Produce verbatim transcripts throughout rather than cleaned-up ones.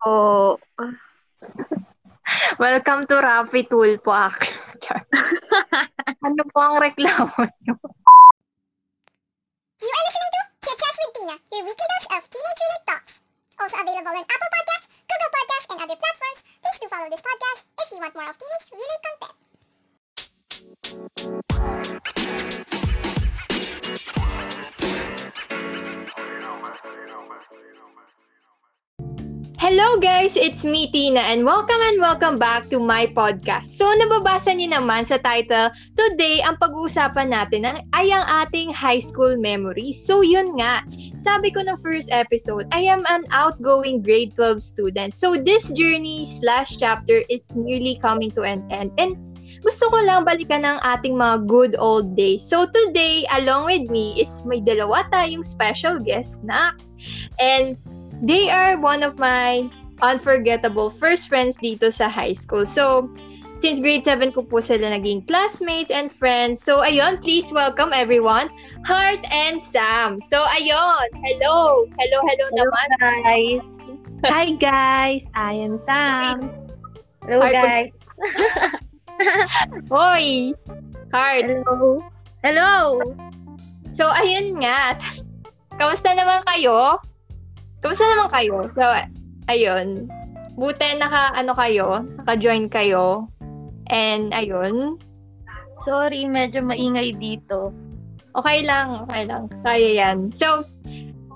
Oh. Welcome to Rafi tulpa. Ano po ang reklamo niyo? You are listening to Chit Chats with Tina, your weekly dose of teenage-related talks. Also available on Apple Podcasts, Google Podcasts, and other platforms. Please do follow this podcast if you want more of teenage-related content. Hello guys! It's me, Tina, and welcome and welcome back to my podcast. So, nababasa niyo naman sa title, today, ang pag-uusapan natin ay ang ating high school memories. So, yun nga, sabi ko ng first episode, I am an outgoing grade twelve student. So, this journey slash chapter is nearly coming to an end. And gusto ko lang balikan ang ating mga good old days. So today, along with me is may dalawa tayong special guest Nax. And they are one of my unforgettable first friends dito sa high school. So, since grade seven ko po sila naging classmates and friends. So, ayun, please welcome everyone, Heart and Sam. So, ayun, hello! Hello, hello, hello naman. Guys. Hi, guys! I am Sam. Hello, Heart, guys. Pag- Hoy! Heart! Hello! Hello! So, ayun nga. Kamusta naman kayo? Kamusta naman kayo? So, ayun. Buti naka, ano kayo? Naka-join kayo. And, ayun. Sorry, medyo maingay dito. Okay lang, okay lang. Saya yan. So,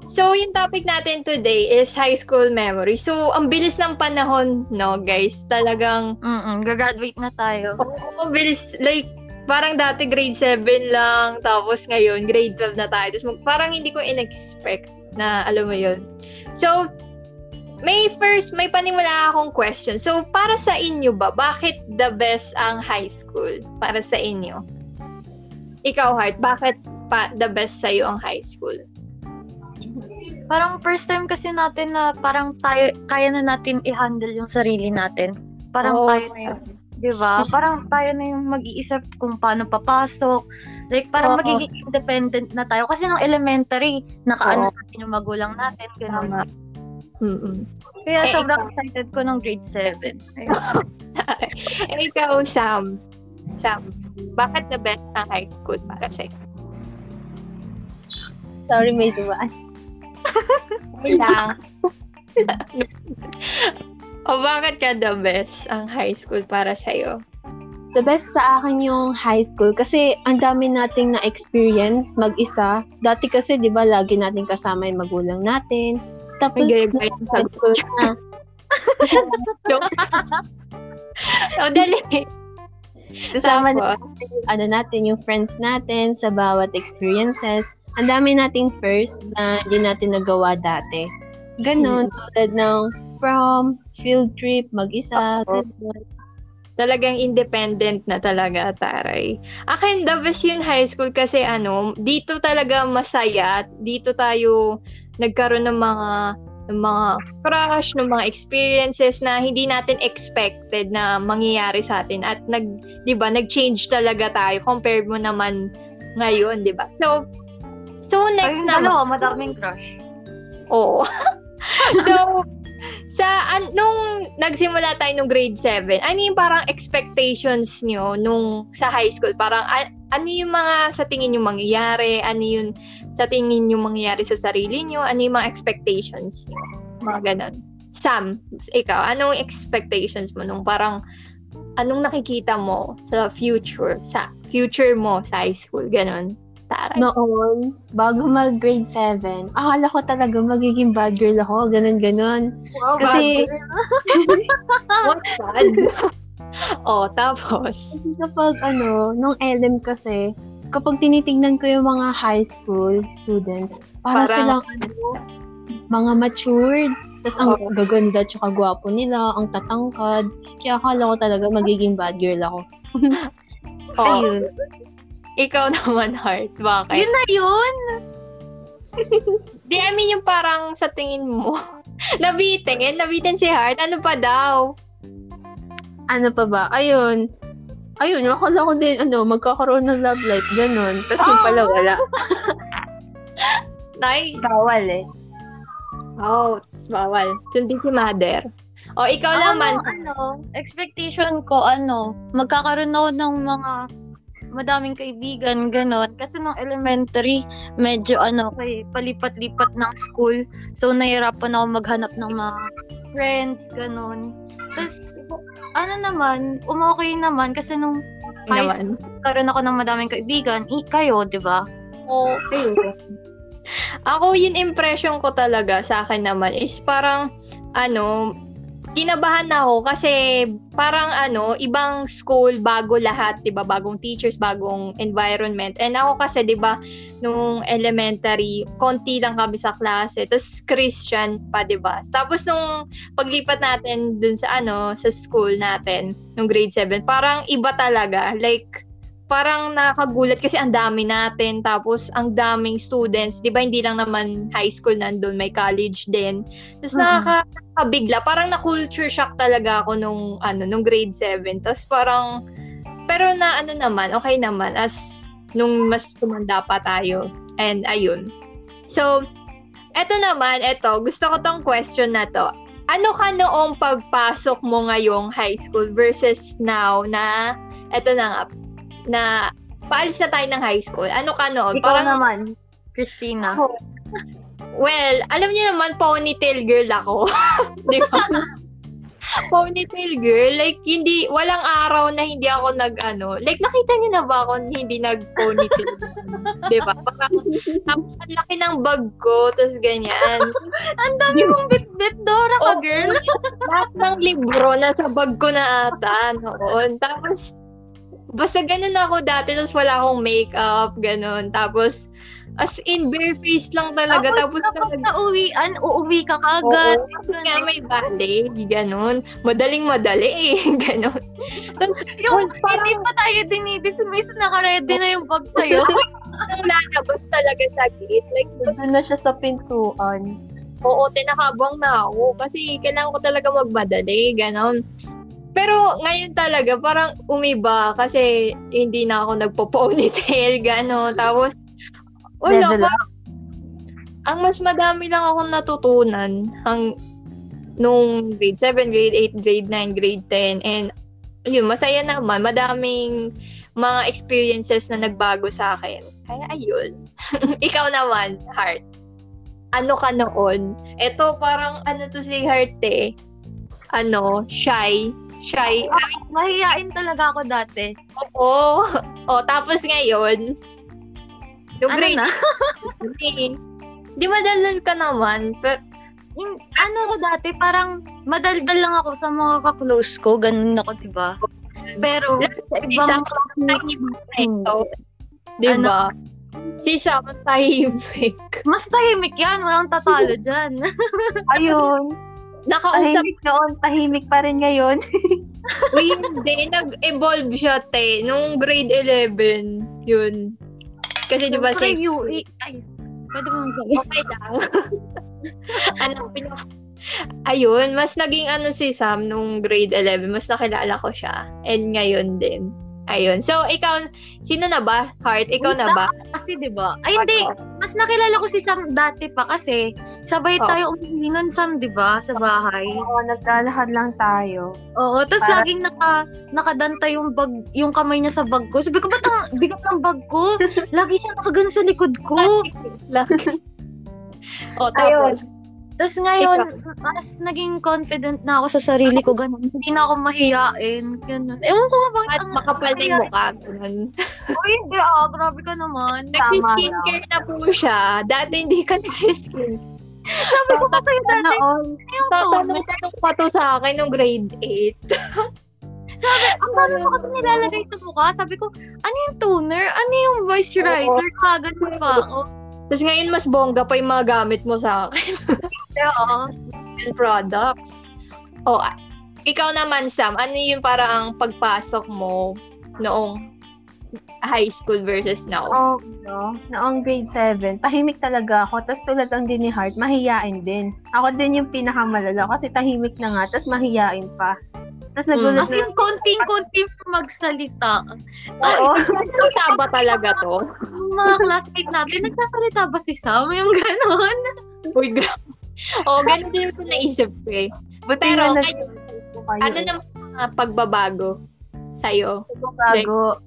So, yung topic natin today is high school memory. So, ang bilis ng panahon, no, guys? Talagang... Mm-mm, gagraduate na tayo. Oo, oh, bilis. Like, parang dati grade seven lang, tapos ngayon, grade twelve na tayo. Tapos parang hindi ko in-expect na, alam mo yun. So, may first, may panimula akong question. So, para sa inyo ba, bakit the best ang high school? Para sa inyo? Ikaw, Heart, bakit pa the best sa'yo ang high school? Parang first time kasi natin na parang tayo, kaya na natin i-handle yung sarili natin. Parang oh, tayo na, di ba? Parang tayo na yung mag-iisip kung paano papasok. Like, parang oh, magiging independent na tayo. Kasi nung elementary, nakaano oh. sa atin yung magulang natin. Ganun. Kaya eh, sobrang ikaw. Excited ko nung grade seven. Eh, ikaw, Sam. Sam, bakit the best ng high school para sa'yo? Sorry, may dumaan. Lang. O bakit ka the best ang high school para sa'yo? The best sa akin yung high school kasi ang dami nating na-experience mag-isa. Dati kasi di ba lagi nating kasama yung magulang natin. Tapos okay, high school na. O dali. Kasama natin, ano natin, yung friends natin sa bawat experiences. Ang dami nating first na hindi natin nagawa dati. Ganun, tulad ng prom, field trip, mag-isa. Oh, oh. Talagang independent na talaga, taray. Akin, the best yung high school kasi ano, dito talaga masaya. Dito tayo nagkaroon ng mga ng mga crush, ng mga experiences na hindi natin expected na mangyayari sa atin. At nag, di ba, nag-change talaga tayo compared mo naman ngayon, di ba? So, So, next Ay, naman... Ayun, madaming crush. Oo. So, sa, an, nung nagsimula tayo nung grade seven, ano yung parang expectations nyo nung sa high school? Parang, a, ano yung mga sa tingin nyo mangyayari? Ano yung sa tingin nyo mangyayari sa sarili nyo? Ano yung mga expectations nyo? Mga ganun. Sam, ikaw, anong expectations mo nung parang, anong nakikita mo sa future, sa future mo sa high school? Ganun. Taray. Noon, bago mag-grade seven, akala ko talaga magiging bad girl ako, ganun-ganun. Wow, kasi, what bad? Oh, tapos? Kasi kapag ano, nung L M kasi, kapag tinitingnan ko yung mga high school students, para silang ano, mga matured, tapos ang oh. gaganda tsaka gwapo nila, ang tatangkad, kaya akala ko talaga magiging bad girl ako. Oh. Ayun. Ikaw naman, Heart. Bakit? Yun na yun! Di, I mean, yung parang sa tingin mo. Nabitin. Nabitin si Heart. Ano pa daw? Ano pa ba? Ayun. Ayun, akala ko din, ano, magkakaroon ng love life. Ganun. Tapos oh! yung pala wala. Bawal eh. Oh, it's bawal. Sundin si mother. O, oh, ikaw ano, lang man. Ano, expectation ko, ano, magkakaroon ako ng mga madaming kaibigan, gano'n. Kasi nung elementary, medyo, ano, kay palipat-lipat ng school. So, nahirapan ako maghanap ng mga friends, gano'n. Tapos, ano naman, umokay naman kasi nung high school, karoon ako ng madaming kaibigan. I, kayo, di ba? Oo. Okay. Ako, yung impression ko talaga sa akin naman is parang, ano, kinabahan ako kasi parang ano, ibang school, bago lahat, diba? Bagong teachers, bagong environment. And ako kasi, diba, nung elementary, konti lang kami sa klase. Tapos Christian pa, diba? Tapos nung paglipat natin dun sa ano, sa school natin, nung grade seven, parang iba talaga. Like, parang nakagulat kasi ang dami natin. Tapos, ang daming students. Diba, hindi lang naman high school nandun, may college din. Tapos, mm-hmm. nakaka- Kabigla, parang na-culture shock talaga ako nung, ano, nung grade seven. Tapos parang, pero na ano naman, okay naman, as nung mas tumanda pa tayo. And ayun. So, eto naman, eto, gusto ko tong question na to. Ano ka noong pagpasok mo ngayong high school versus now na, eto na nga, na paalis na tayo ng high school. Ano ka noon? Ikaw parang, naman, Christina. Ako, well, alam niyo naman, ponytail girl ako. Di ba? Ponytail girl. Like, hindi, walang araw na hindi ako nag-ano. Like, nakita niyo na ba ako hindi nag-ponytail? Di ba? Parang, tapos ang laki ng bag ko, tapos ganyan. Ang dami mong bit-bit, Dora ka, oh, girl. Lahat ng libro, nasa bag ko na ata noon. Tapos, basta ganun ako dati, tapos wala akong makeup, ganun. Tapos, as in, bare-faced lang talaga. Tapos, tapos na uwian, uuwi ka kagad. Kaya may body, ganun. Madaling-madali eh, ganun. Tapos, yung, oh, parang, hindi pa tayo dinidismiss, naka-ready na yung bag sa'yo. Nang lalabas talaga sa gate. Like, doon na siya sa pintuan. Oo, tinakabang na ako. Kasi, kailangan ko talaga magmadali, ganun. Pero ngayon talaga, parang umiba kasi hindi na ako nagpo-ponytail, gano'n. Tapos, wala pa. Ang mas madami lang akong natutunan hang, nung grade seven, grade eight, grade nine, grade ten. And yun, masaya naman. Madaming mga experiences na nagbago sa akin. Kaya ayun. Ikaw naman, Heart. Ano ka noon? Eto, parang ano to si Heart eh. Ano, shy. Shy. Oh, oh, mahihain talaga ako dati. Oo. O, tapos ngayon, no, ano grade na? Hindi. Di madaldal ka naman. Pero, In, ano ko dati, parang madaldal lang ako sa mga kaklose ko. Ganun ako, diba? Pero, iba mga tahimik. Diba? Si Sam, tahimik. Mas tahimik yan. Walang tatalo dyan. Ayun. Nakausap. Tahimik noon. Tahimik pa rin ngayon. Uy, hindi. Nag-evolve siya, te. Nung grade eleven. Yun. Kasi diba sa U E, ay, pwede mo magsabi. Okay lang. ano, pinak- Ayun, mas naging ano si Sam nung grade eleven, mas nakilala ko siya. And ngayon din. Ayun. So, ikaw, sino na ba? Heart, ikaw na ba? Kasi diba? Ay, hindi. Mas nakilala ko si Sam dati pa kasi sabay oh. tayo umuwi nun, Sam, diba? Sa bahay. Oo, naglalakad lang tayo. Oo, tapos para... laging naka, nakadanta yung bag, yung kamay niya sa bag ko. Sabi ko, ba't ang bigat ng bag ko? Lagi siya nakagano sa likod ko. Lagi. O, tapos. Tapos ngayon, mas naging confident na ako sa sarili ko, ganun. Hindi na ako mahihain, ganun. Ewan ko nga ba? At makapal na yung mukha, ganun. Uy, hindi ah, grabe ka naman. Nagsi-skincare na po siya. Dati hindi ka nagsi-skincare. Sabi ko pa kayo dati, tatanong tanong pa to sa akin nung grade eight. Sabi, ang dami ko kasi nilalagay sa mukha. Sabi ko, ano yung toner? Ano yung moisturizer? Kagad mo pa ako. Tapos ngayon, mas bongga pa yung mga gamit mo sa akin. Oo. And products. O, oh, ikaw naman, Sam, ano yung parang pagpasok mo noong high school versus now? Oh, no. Noong grade seven, tahimik talaga ako. Tapos tulad lang din ni Heart, mahihain din. Ako din yung pinakamalala kasi tahimik na nga, tapos mahihain pa. Tapos nagulo mm. din. As in, konting-konti magsalita. Oo. Nagsasalita ba talaga to? Mga classmate natin, nagsasalita ba si Sam? Yung ganon? Uy, grabe. Oo, ganun din yung naisip ko eh. Pero na kayo, ano eh. naman mga pagbabago sa'yo? Pagbabago? Like,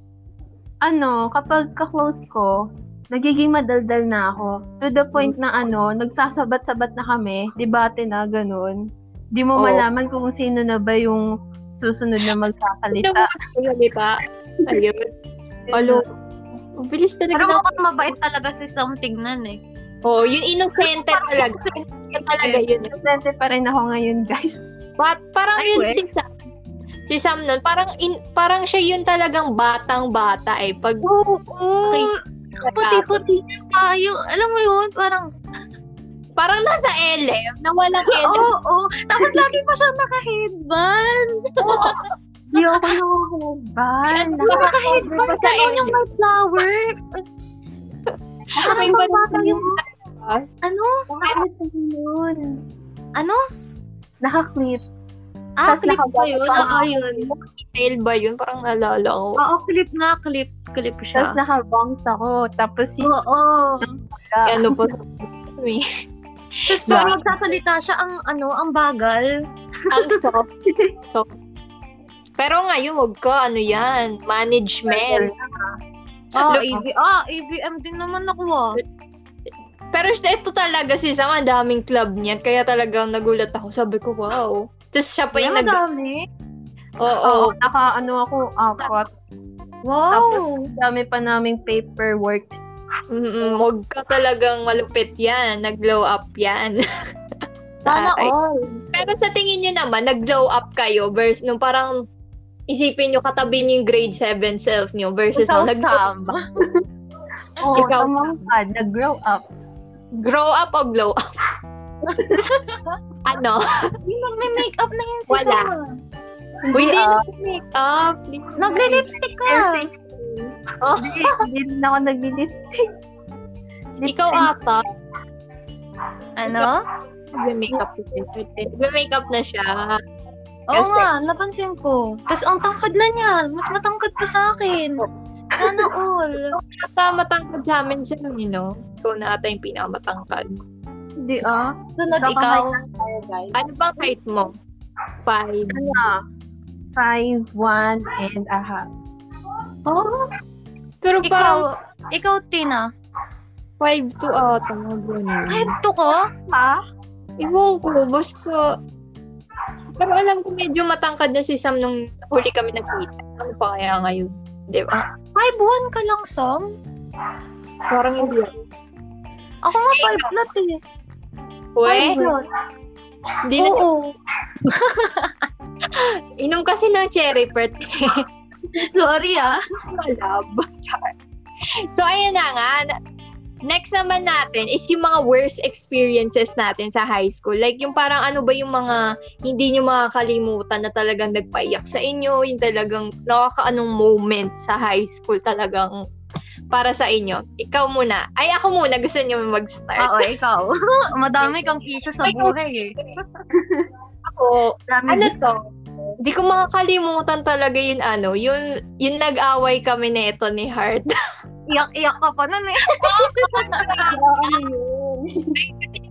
ano, kapag ka-close ko, nagiging madaldal na ako. To the point na ano, nagsasabat-sabat na kami, debate na, ganun. Di mo oh. malaman kung sino na ba yung susunod na magsasalita. Magsasalita. Ayun. Alo. Ang bilis talaga. Pero mukhang mabait talaga si something nan eh. Oo, oh, yun innocent talaga. Innocent talaga yun. Innocent pa rin ako ngayon, guys. But parang Ay, yun eh. si Sam. Si Sam nun, parang, in, parang siya yun talagang batang-bata eh. Pag... Oo, oo. Puti-puti niya tayo. Alam mo yun, parang... Parang nasa L M, na walang L M. Oo, oo. Tapos lagi pa siya naka-headband. Oo. Hindi ako naka-headband. Naka-headband ka nun yung may flower. Parang babata yung... Ano? Ano? Naka-clip. Ah, tas clip ba yun? Oo, yun. Detail ba yun? Parang naalala ko. Oo, clip na. Clip. Clip siya. Tapos naka-bangs ako. Tapos si... Oo. Ano po sa me? So, magsasalita siya ang, ano, ang bagal. Ang soft. soft. Pero ngayon, wag ka, ano yan, management. Oh, Look, E V, oh, E V M din naman ako. Pero ito talaga si Sam, ang daming club niyan. Kaya talagang nagulat ako. Sabi ko, wow. Tapos siya pa yung nag... Dami? Oo. Oh, oh. Naka, ano ako, apat. Wow. Tapos, dami pa naming paperworks. Mm-mm, huwag ka talagang malupit yan. Nag-glow up yan. Tama all. Pero sa tingin nyo naman, nag-glow up kayo versus nung parang isipin nyo katabi nyo yung grade seven self nyo versus nung nag-glow up. Oo, tamang pad. Nag-glow up. Grow up o glow up? Ano? Hindi nagme-makeup na yun si Sam. Wala. Hindi nag-makeup. Nag-lipstick ka. Oh, hindi din ako nag-lipstick. Ikaw ata. Ano? Nag-makeup Nag-makeup na siya. Oo Kasi... nga, napansin ko. Tapos ang tangkad na niya. Mas matangkad pa sa akin. Sana all. Ata matangkad sa amin siya, you know? Ikaw na ata yung pinakamatangkad. Hindi ah. Sunod so, ikaw. Tayo, guys. Ano bang height mo? Five. Ano? Five, one, and a half. Oh, pero ikaw, parang... Ikaw, Tina. five two ata. five two ko? Ha? Iwan ko. Basta... Pero alam ko, medyo matangkad na si Sam nung huli kami nakita. Ano pa kaya ngayon? Diba? five one ka lang, Sam? Parang hindi. Ako nga, five na, Tina. Uwe? Hindi na... Inom kasi ng cherry pert. Sorry ah. So, ayan na nga. Next naman natin is yung mga worst experiences natin sa high school. Like yung parang ano ba yung mga hindi nyo makakalimutan na talagang nagpaiyak sa inyo. Yung talagang nakakaanong moment sa high school talagang para sa inyo. Ikaw muna. Ay, ako muna. Gusto nyo mag-start. Oo, ikaw. Madami kang issue sa buhay eh. Ako, ano to? Di ko makakalimutan talaga yun ano, yun, yun nag-away kami na ito ni Heart. Iyak-iyak ka pa nun eh.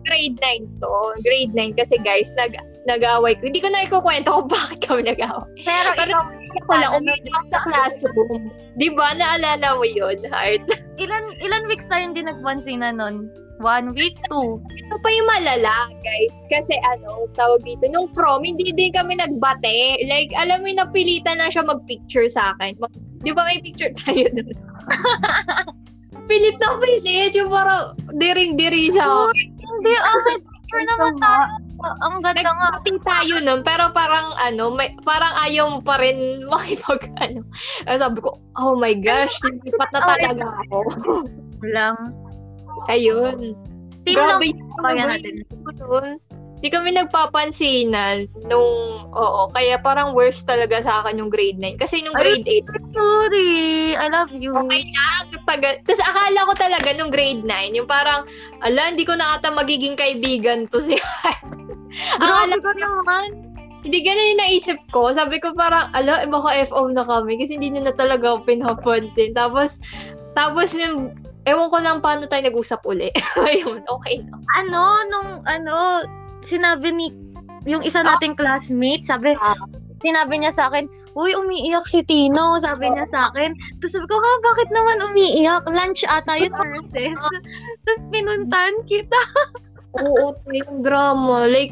Grade nine to. Grade nine kasi guys, nag, nag-away. Hindi ko na ikukwento kung bakit kami nag-away. Pero, Pero ikaw, ako lang, umiyak ako sa classroom. Diba, naalala mo yun, Heart? Ilan ilan weeks tayo hindi nagpansinan nun? One week, two. Ito pa yung malala, guys. Kasi ano, tawag dito, nung prom, hindi din kami nagbate. Like, alam mo yung napilitan na siya mag-picture sa akin. Mag- Di ba may picture tayo doon? Pilit na pilit. Yung parang diring-diri sa oh, akin. Hindi, oh, may picture naman tayo. Ang ganda nga. Nagpating tayo nun, pero parang ano, may, parang ayaw pa rin makipag, ano. At sabi ko, oh my gosh, nilipat na talaga ako. Lang. Ayun. Team Grabe yung mga natin. Hindi kami nagpapansinan nung, oo, kaya parang worst talaga sa akin yung grade nine. Kasi nung grade eight. Sorry, I love you. Okay lang. Taga- Tapos akala ko talaga nung grade nine, yung parang, ala, hindi ko na ata magiging kaibigan to si Heart. Grabe ko naman. Hindi gano'n yung naisip ko. Sabi ko parang, ala, baka F O na kami kasi hindi nyo na talaga pinapansin. Tapos, tapos yung Ewan ko lang paano tayo nag-usap uli. Ayun, okay na. Ano, nung, ano, sinabi ni, yung isa nating oh. classmate, sabi, oh. sinabi niya sa akin, uy, umiiyak si Tino, sabi oh. niya sa akin. Tapos sabi ko, ha, bakit naman umiiyak? Lunch ata yun, nurses. Tapos pinuntan kita. Oo, yung drama. Like,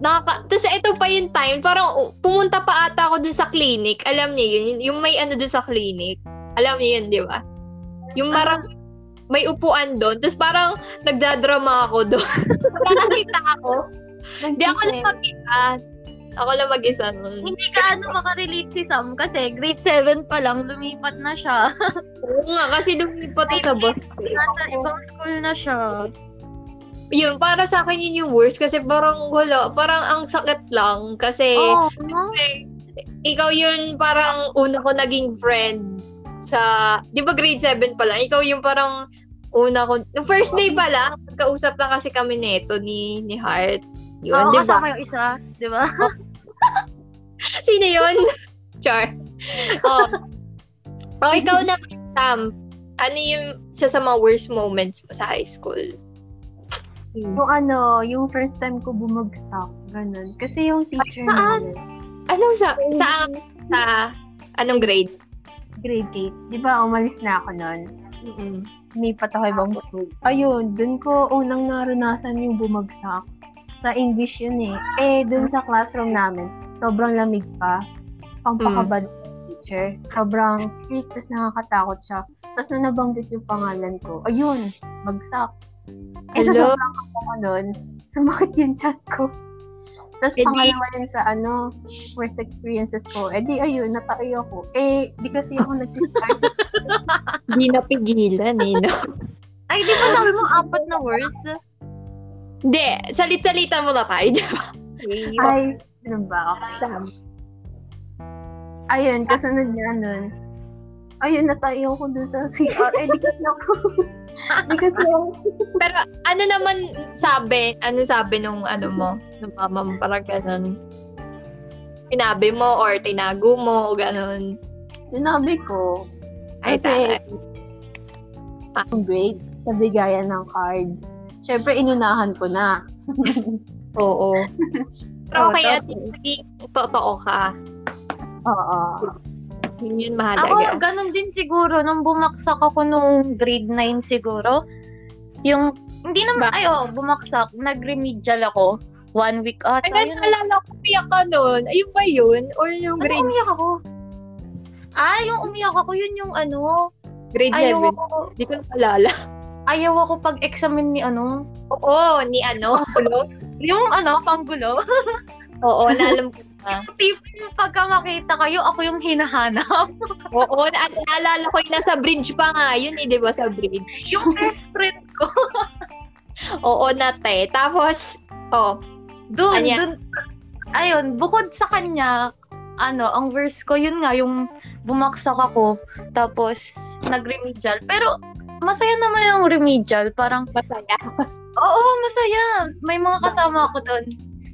nakaka... Tapos ito pa yung time, parang pumunta pa ata ako dun sa clinic. Alam niyo yun, yung may ano dun sa clinic. Alam niyo yun, di ba? Yung marang may upuan doon, tapos parang nagdadrama ako doon. Nakakita ako. Hindi ako lang mag-isa. Ako lang mag-isa nun. Hindi ka ano makarelate si Sam kasi grade seven pa lang, lumipat na siya. Oo nga, kasi lumipat to sa boss. Nasa ibang school na siya. Yun, para sa akin yun yung worst kasi parang wala, parang ang sakit lang kasi oh, no? eh, ikaw yun parang una ko naging friend sa, di ba grade seven pa lang? Ikaw yung parang una ko, yung first day pa lang, kausap lang kasi kami neto ni, ni Heart. Yun, oh, diba? Oo, kasama yung isa, di ba? Sino yun? Char. Oh. Oh, ikaw na, Sam. Ano yung isa sa mga worst moments mo sa high school? Hmm. Yung ano, yung first time ko bumagsak, ganun. Kasi yung teacher na yun. Anong sa, sa, sa, anong grade? grade eight. Di ba, umalis na ako nun? Mm-mm. May patakoy bang school? Ayun, dun ko unang naranasan yung bumagsak. Sa English yun eh. Eh, dun sa classroom namin, sobrang lamig pa. Pampakabad mm. teacher. Sobrang strict, tas nakakatakot siya. Tas nung nabanggit yung pangalan ko, ayun, bagsak. Eh, sa sobrang ako nun, sumakit yung chat ko. Tapos pangalawa yun sa ano, worst experiences ko. Eh di ayun, natai ako. Eh, di kasi ako nagsisipar. Di napigilan eh, no? Ay, di ba sabi mo apat na worst? Hindi, salit-salitan mo na tayo, di ba? Ay, ano ba? Okay. Sam. Ayun, kasunod niya nun. Ayun, natai ako dun sa C R. Eh, di kasi ako. Because yung... Pero ano naman sabi, ano sabi nung ano mo, nung mama mo, parang ganun. Sinabi mo or tinago mo o ganun. Sinabi ko. Ay, kasi ang grades, nabigayan ng card. Siyempre, inunahan ko na. Oo. Pero okay, at least naging totoo ka. Oo. Yun, mahalaga. Ako, ganun din siguro. Nung bumaksak ako nung grade nine siguro, yung, hindi naman, ba- ay, oh, bumaksak, nag-remedial ako. One week ata. Ay, nalala ko, umiyak ka nun. Ayun ba yun? Or yung grade... Ano, umiyak ako? Ah, yung umiyak ako, yun yung ano... Grade seven. Hindi ko nalala. Ayaw ako pag-examine ni ano. Oo, ni ano. Yung ano, panggulo. Oo, naalam ko. Yung tipo yung pagka makita kayo, ako yung hinahanap. Oo, na- naalala ko yung nasa bridge pa nga. Yun eh, di ba sa bridge? Yung best friend ko. Oo, nate. Tapos, oh. Dun, anya. dun. Ayun, bukod sa kanya, ano, ang worst ko, yun nga, yung bumaksak ako. Tapos, nag-remedial. Pero, masaya naman yung remedial. Parang, masaya. Oo, masaya. May mga kasama ako dun.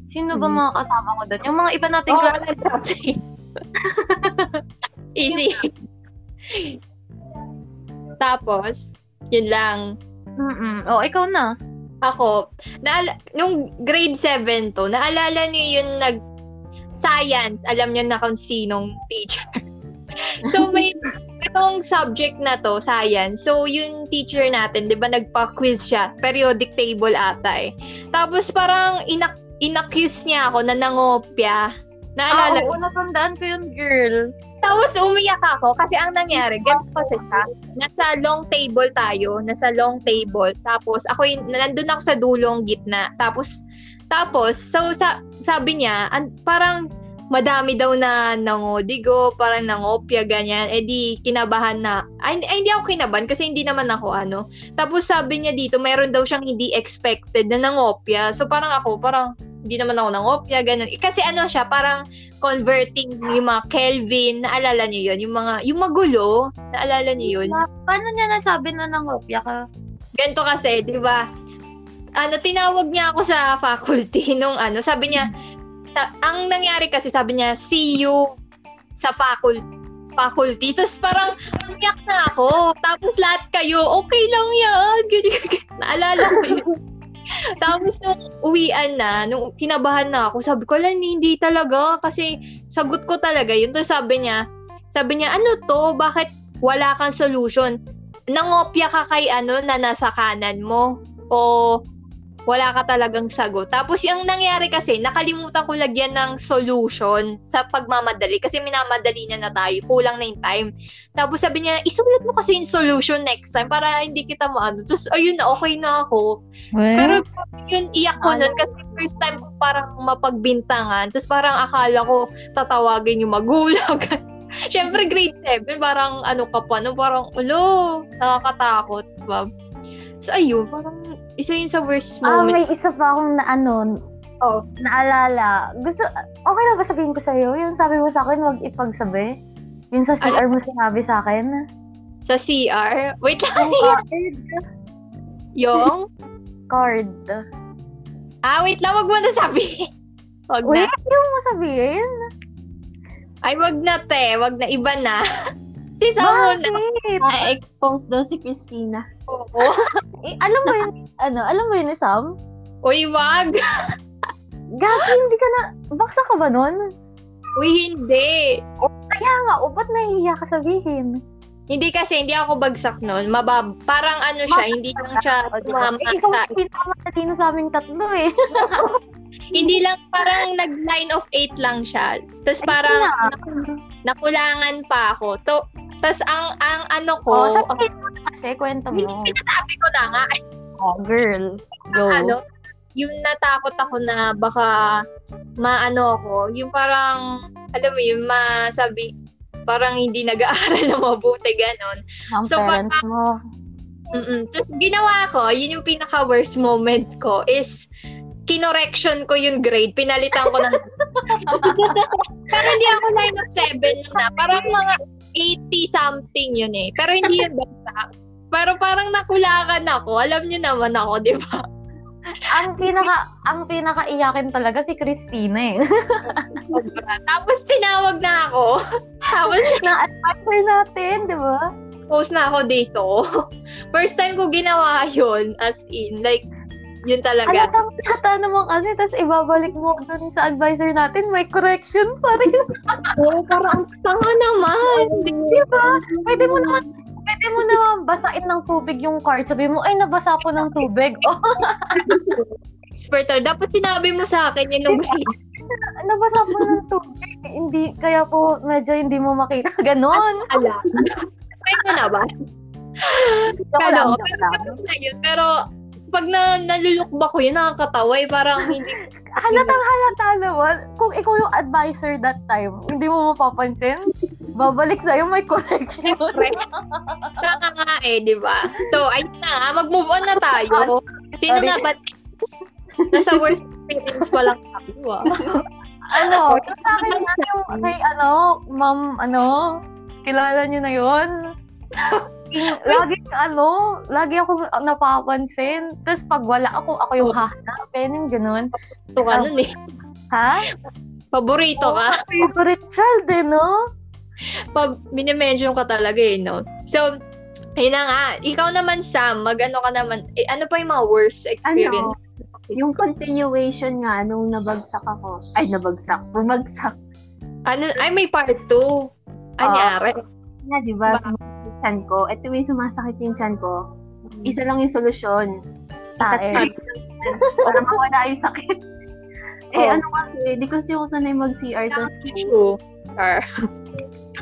Sino ba mga kasama ko doon? Yung mga iba nating oh, classmates. Easy. Tapos, yun lang. Mm-mm. Oh, ikaw na. Ako, naala- nung grade seven to, naalala niyo yung nag-science, alam niyo na kung sinong teacher. So, may itong subject na to, science. So, yung teacher natin, di ba, nagpa-quiz siya. Periodic table ata eh. Tapos, parang inak inaccuse niya ako na nangopya. Naalala ko. Oh, oo, natandaan ko yung girl. Tapos umiyak ako kasi ang nangyari, ganun kasi siya, nasa long table tayo, nasa long table. Tapos ako, nandun ako sa dulong gitna. Tapos, tapos so sa, sabi niya, an, parang madami daw na nangodigo, parang nangopya, ganyan. Eh di, kinabahan na. Ay, ay, hindi ako kinabahan kasi hindi naman ako ano. Tapos sabi niya dito, mayroon daw siyang hindi expected na nangopya. So parang ako, parang... Hindi naman ako nangopya, ganun. Kasi ano siya, parang converting yung mga Kelvin, naalala niyo yun? Yung mga, yung magulo, naalala niyo yun? Paano niya nasabi na nangopya ka? Ganito kasi, di ba? Ano, tinawag niya ako sa faculty nung ano, sabi niya, ta- ang nangyari kasi, sabi niya, see you sa faculty. faculty. Tapos parang umiyak na ako. Tapos lahat kayo, okay lang yan. Naalala ko yun. Tapos nung uwian na, nung kinabahan na ako, sabi ko, ala, hindi talaga. Kasi sagot ko talaga yun. Tapos sabi niya, sabi niya, ano to? Bakit wala kang solution? Nangopya ka kay ano na nasa kanan mo? O wala ka talagang sagot? Tapos yung nangyari kasi, nakalimutan ko lagyan ng solution sa pagmamadali. Kasi minamadali niya na tayo. Kulang na yung time. Tapos sabi niya, isulat mo kasi yung solution next time para hindi kita maano. Tapos ayun na, okay na ako. Well, pero yun, iyak ko nun. Kasi first time ko parang mapagbintangan. Tapos parang akala ko tatawagin yung magulang. Siyempre grade seven, parang ano ka pa. No? Parang, ulo, nakakatakot. Diba? So ayun, parang isa yun sa worst moment. Ah, may isa pa akong na ano, oh. naalala. Gusto, okay lang ba sabihin ko sa'yo? Yung sabi mo sa'kin, wag ipagsabi. Yung sa C R Al- mo sinabi sa'kin. Sa C R? Wait lang. Yung card. Yung? Card. Ah, wait lang. Wag mo na sabihin. Wag na. Wait, yung mo sabihin. Ay, wag na te. Wag na. Iba na. Si Sam na. Na-expose daw si Christina. Oo. Eh, alam mo yun, ano, alam mo yun ni Sam? Uy, wag! Gati, hindi ka na, baksa ka ba nun? Uy, hindi. O, kaya nga, o, ba't nahihiya ka sabihin? Hindi kasi, hindi ako bagsak nun. Mabab, parang ano siya, Mabab- hindi lang siya tumama eh, sa... Eh, ikaw pinama natin sa aming tatlo eh. Hindi lang, parang nag-line of eight lang siya. Tapos parang na- nakulangan pa ako. To, tas ang ang ano ko... Oh, sabihin mo na kasi, kwento mo. Hindi sabi ko na nga. Oh, girl. Go. Ano, yung natakot ako na baka maano ako, yung parang, alam mo yun, masabi, parang hindi nag-aaral na mabuti, ganon. Ang so, parents baka, mo. Mm-mm. Tapos ginawa ko, yun yung pinaka-worst moment ko, is... kinorection ko yung grade, pinalitan ko ng... Pero hindi ako line of seven nun na. Parang mga eighty something yun eh. Pero hindi yun basta. Pero parang nakulakan ako. Alam niyo naman ako, di ba? Ang pinaka ang pinakaiyakin talaga si Christina eh. Tapos tinawag na ako. Tapos na advisor natin, di ba? Post na ako dito. First time ko ginawa yun. As in, like, yun talaga. Alam mo, katanong mo kasi, tapos ibabalik mo dun sa advisor natin, may correction pa rin. Oo, parang tanga naman. Di ba? Pwede mo naman, pwede mo naman basain ng tubig yung card. Sabi mo, ay, nabasa po ng tubig. Oh. Experter, dapat sinabi mo sa akin yun nung grade. Nabasa po ng tubig. Hindi, kaya po, medyo hindi mo makita. Ganon. Alam. Pwede mo na ba? Pero, pero, pag na, nalulukba ko yun, nakakatawa eh. Parang hindi... Halatang halata naman. Kung ikaw yung advisor that time, hindi mo mapapansin, babalik sa'yo, may correction. Saka nga eh, di ba? So, ayun na, mag-move on na tayo. Sino nga ba? Nasa worst experience pa lang tayo, ah. Ano? Sa akin na yung kay ano, ma'am, ano, kilala nyo na yun? Lagi ano, lagi ako napapansin. Tapos pag wala ako, ako yung hahanapin, yung ganun. Ito ka um, nun eh. Ha? Paborito oh, ka? Favorite child eh, no? Pag minimension ka talaga eh, no? So, ayun na nga. Ikaw naman, Sam, mag-ano ka naman, eh, ano pa yung mga worst experiences? Ano? Yung continuation nga, nung nabagsak ako. Ay, nabagsak. Bumagsak. Ano? Ay, may part two. Anyari? Uh, yeah, diba? Ba- chan ko. At tuwing sumasakit yung chan ko, isa lang yung solusyon. Tae. Para mawala yung sakit. Eh, oh. ano kasi, di kasi ako sanay mag-C R sa school. Sure.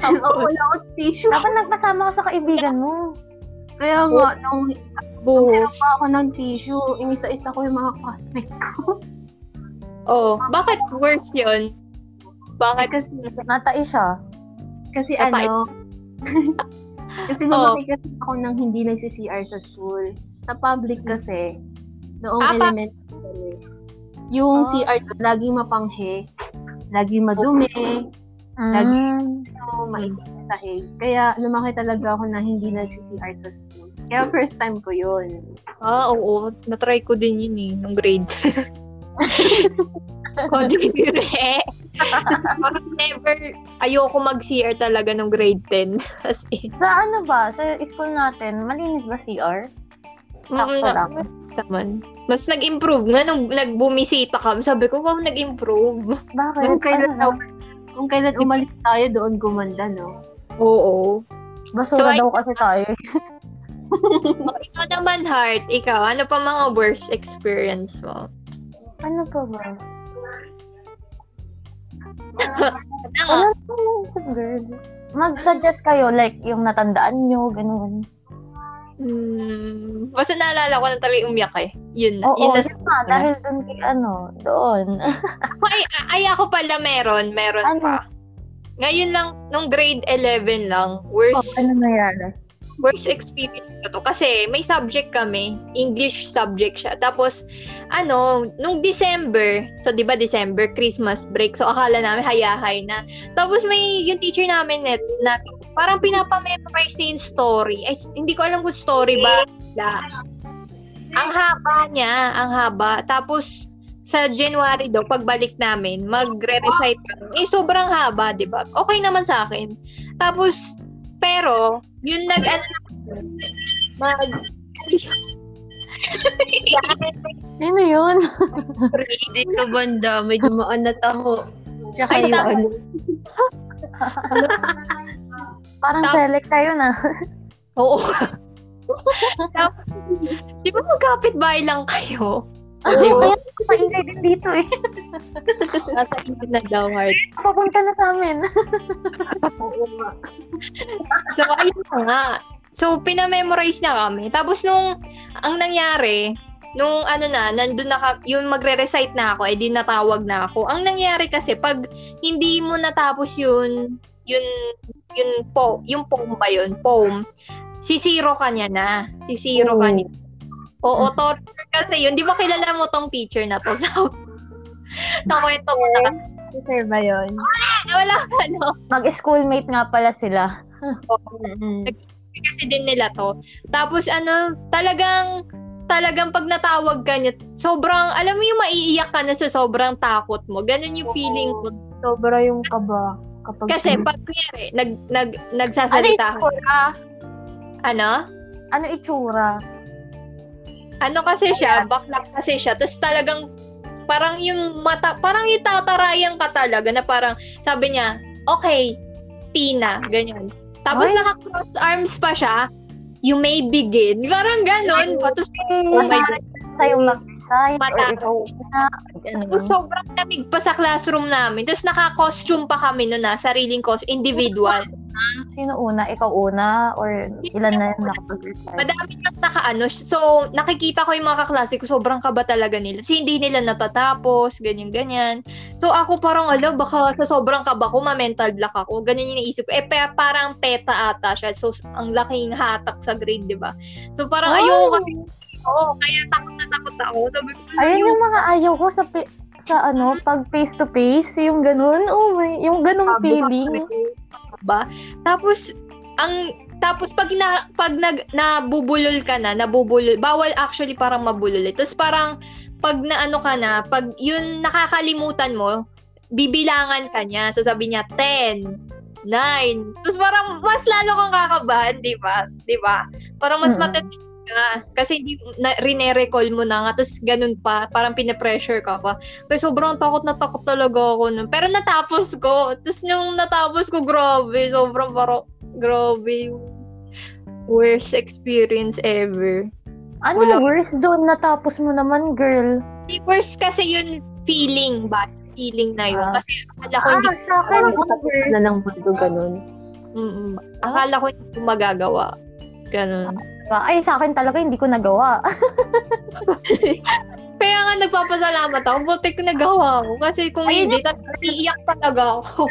Ang wala ko tissue. Dapat nagpasama ka sa kaibigan mo. Kaya nga, nung meron pa ako ng tissue, inisa-isa ko yung mga classmate ko. Oh, bakit worse yun? Bakit? Kasi, natai siya. Kasi natai. ano, Kasi lumaki kasi ako nang hindi nagsi-C R sa school. Sa public kasi, noong ah, elementary, yung oh. C R laging mapanghe, laging madumi, okay. laging mm. maitim sa hay. Kaya lumaki talaga ako nang hindi nagsi-C R sa school. Kaya first time ko yun. Ah, oo. Natry ko din yun eh, nung grade. Kodire. Never, ayoko mag-C R talaga nung grade ten. As in. Sa ano ba? Sa school natin, malinis ba C R? Takto mm, lang. Naman. Mas nag-improve nga nung nagbumisita ka. Sabi ko, wow, nag-improve. Bakit? Mas kailan, ano? daw, kung kailan umalis tayo doon gumanda, no? Oo. Basura so, daw kasi tayo. Oh, ikaw naman, Heart. Ikaw, ano pa mga worst experience mo? Ano pa ba? Ano pa lang sa girl? Mag-suggest kayo, like, yung natandaan nyo, ganun. Hmm. Basta naalala ko na talagang umiyak eh. Yun na. Oo, yun na. Dahil doon kay ano, doon. ay, ay, ako pala meron. Meron ano? pa. Ngayon lang, nung grade eleven lang, worst... Oh, ano nangyari? Worst experience ko to. Kasi may subject kami. English subject siya. Tapos, ano, nung December, so di ba December, Christmas break. So, akala namin hayahay na. Tapos, may yung teacher namin net, na parang pinapamemorize na yung story. Ay, hindi ko alam kung story ba. Ang haba niya. Ang haba. Tapos, sa January daw, pagbalik namin, magre-recite kami. Eh, sobrang haba, di ba? Okay naman sa akin. Tapos, pero, yun nag, ano, mag, ano yun? Ready ka banda, may dumaan na taho. Tsaka ay, yung, ano. Parang Tap- select tayo na. Oo. Tapos, di ba magkapit-bahay lang kayo? Ayun, paingay din dito eh. Nasa inyo na daw, Heart. Papunta na sa amin. So, ayun nga. So, pinamemorize na kami. Tapos nung, ang nangyari, nung ano na, nandun na, yung magre-recite na ako, eh di natawag na ako. Ang nangyari kasi, pag hindi mo natapos yun, yun, yun po, yung poem ba yun? Poem. Sisiro ka niya na. Sisiro oh. ka niya. Oo, torture kasi yun. Di ba kilala mo tong teacher na to? So, nakwento ko na kasi. Teacher ba yun? Ah, wala ka, no? Mag-schoolmate nga pala sila. Oo. Mm-hmm. Kasi din nila to. Tapos ano, talagang, talagang pag natawag ka niya, sobrang, alam mo yung maiiyak ka na sa sobrang takot mo. Ganun yung oh, feeling ko. Sobra yung kaba. Kapag kasi pag nangyari, nag, nag, nagsasalita. Ano itsura? Ano? Ano itsura? Ano kasi siya, bakla kasi siya, tapos talagang parang yung mata, parang itatarayan ka talaga na parang sabi niya, okay, Tina, ganyan. Tapos What? Naka-cross arms pa siya, you may begin. Parang ganon. Tapos, oh my God. Sa'yo mag-recite or ikaw na. Tapos sobrang damig pa sa classroom namin. Tapos naka-costume pa kami noon na, sariling costume, individual. Sino una? Ikaw una? Or ilan na yung nakapag-recite? Madami nang naka-ano. So, nakikita ko yung mga kaklase ko, sobrang kaba talaga nila. So, hindi nila natatapos, ganyan-ganyan. So, ako parang, alam, baka sa sobrang kaba ko, ma-mental block ako. Ganyan yung naisip ko. Eh, parang peta ata siya. So, ang laking hatak sa grade, di ba? So, parang oh. ayoko. Oo, oh, kaya takot na takot ako. Sabi ko, ayun yung mga ayaw ko sa, pi- sa ano, pag face-to-face, yung ganun, oh my, yung ganung feeling. Ba? Tapos, ang, tapos pag, na, pag nag, nabubulol ka na, nabubulol, bawal actually parang mabulol. Tapos parang, pag na ano ka na, pag yun nakakalimutan mo, bibilangan ka niya. So sabi niya, ten. Nine. Tapos parang, mas lalo kang kakabahan, di ba? Di ba? Parang mas mm-hmm. matindi. Ah, kasi hindi na, rine-recall mo na nga tapos ganun pa, parang pinapressure ka pa kasi sobrang takot na takot talaga ako nun. Pero natapos ko tapos nung natapos ko, grabe sobrang paro, grabe worst experience ever. Ano Wala. Worst doon, natapos mo naman, girl. Di worst kasi yun feeling ba, feeling na yun ah. Kasi akala ko ah, hindi sa akin, worst na ng mundo ganun. Mm-mm. Akala ko hindi magagawa ganun ah. Ay, sa akin talaga hindi ko nagawa. Kaya nga nagpapasalamat ako, buti ko nagawa ko. Kasi kung ayun hindi, tapos iiyak talaga ako.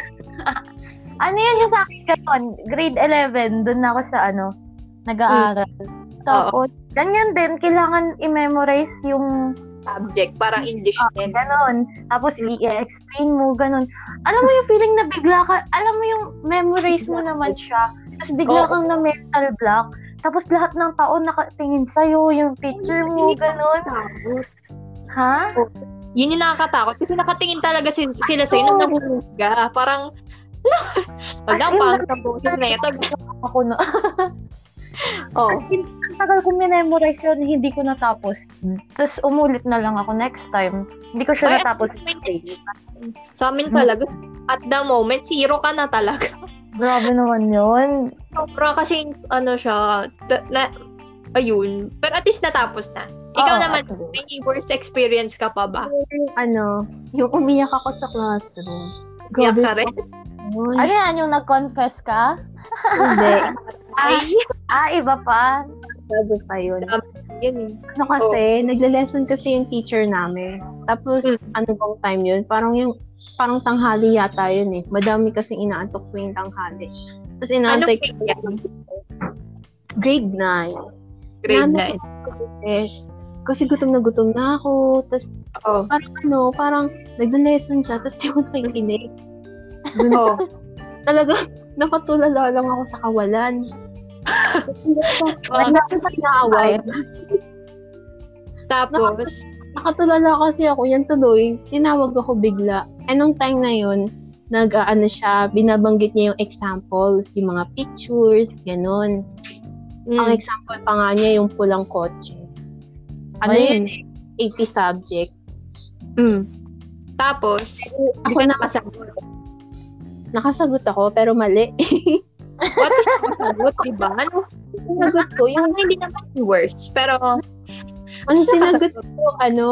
Ano yun yung sa akin ganun? Grade eleven, dun ako sa ano, nag-aaral. Mm. Tapos, Uh-oh. ganyan din, kailangan i-memorize yung subject, parang English uh, din. Ganun. Tapos, mm. i-explain mo, ganun. Alam mo yung feeling na bigla ka, alam mo yung memorize mo naman siya, tapos bigla oh. kang na mental block. Tapos lahat ng tao nakatingin sa'yo, yung teacher mo, gano'n. Ha? Yun yung nakakatakot kasi nakatingin talaga si, sila sa'yo oh. na nahuhuga. Parang, no, walang pangit ang boses na ito. Ako no. Oh. Ang tagal ko minemorize yun, hindi ko natapos. Tapos umulit na lang ako next time. Hindi ko siya Ay, natapos. Sa amin talaga, at the moment, zero ka na talaga. Grabe naman yun. Sobra kasi, ano siya, na, ayun. Pero at least natapos na. Ikaw oh, naman, okay. May worst experience ka pa ba? Ano, yung umiyak ako sa classroom. Umiyak ka rin? Ano yan, yung nag-confess ka? Hindi. Ay. Ah, iba pa. Sabi pa yun. Ano kasi, oh. nagle-lesson kasi yung teacher namin. Tapos, hmm. ano bang time yun? Parang yung, parang tanghali yata yun eh. Madami kasing inaantok tuwing tanghali. Tapos inaantay ano ko yung grade nine. Grade nine. Yes. Kasi gutom na gutom na ako. Tapos, oh. parang ano, parang nag-lesson siya, tapos di ko nakikinig. Oo. Talaga, nakatulala lang ako sa kawalan. Nagkasipag na away. Tapos, nakatulala kasi ako, yan tuloy, tinawag ako bigla. And nung time na yun, nag, uh, ano siya, binabanggit niya yung examples, yung mga pictures, ganun. Mm. Ang example pa nga niya, yung pulang kotse. Ano Ay, yun eh? eighty subject. Mm. Tapos, hindi ka nakasagot. Nakasagot ako, pero mali. What is nakasagot, diba? Ano? Sinagot ko, yung hindi naman worse, pero... Ang sinagot ko, ano,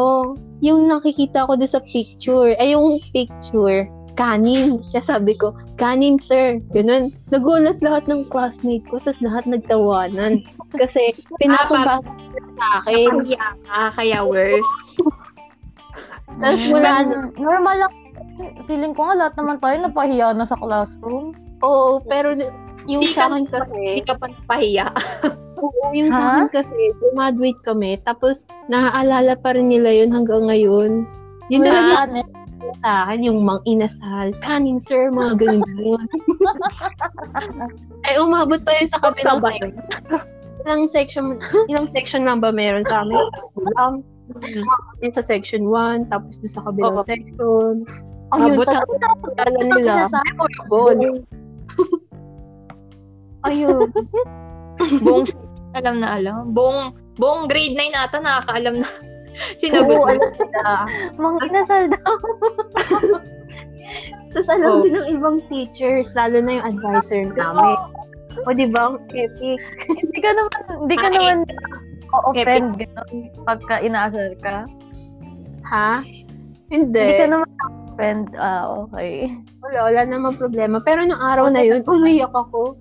yung nakikita ko doon sa picture, ay yung picture, kanin. Kaya sabi ko, kanin, sir. Ganun. Nagulat lahat ng classmate ko, tapos lahat nagtawanan. Kasi, pinapabasa sa akin. Ah, kaya worse. Tapos wala na. Normal lang. Feeling ko nga lahat naman tayo napahiya na sa classroom. Oo, pero yung di sa akin kasi... Hindi ka pa napahiya. Oo, yung huh? sa akin kasi, graduate kami, tapos naaalala pa rin nila yun hanggang ngayon. Yun na lang sa akin, yung mang inasal, kanin sir, mga ganyan. Ay, umabot pa yun sa kabilang bayan. Ilang section, ilang section lang ba meron sa amin? Um, Mm-hmm. sa section one, tapos doon sa kabilang oh, section. Oh, abot ang pagkala nila. Memorable. Ayun. Buong, alam na alam. Buong, buong grade nine ata nakakaalam na. Sinagot oh, na. Mang inasal daw. Tapos alam oh. din ng ibang teachers, lalo na yung advisor namin. O oh, diba, ang epic. Hindi ka naman, hindi ka ah, naman... o-offend gano'n pagka inaasal ka? Ha? Hindi. Hindi ka naman offend. Ah, okay. Wala, wala naman problema. Pero nung araw na yun, umiyak ako.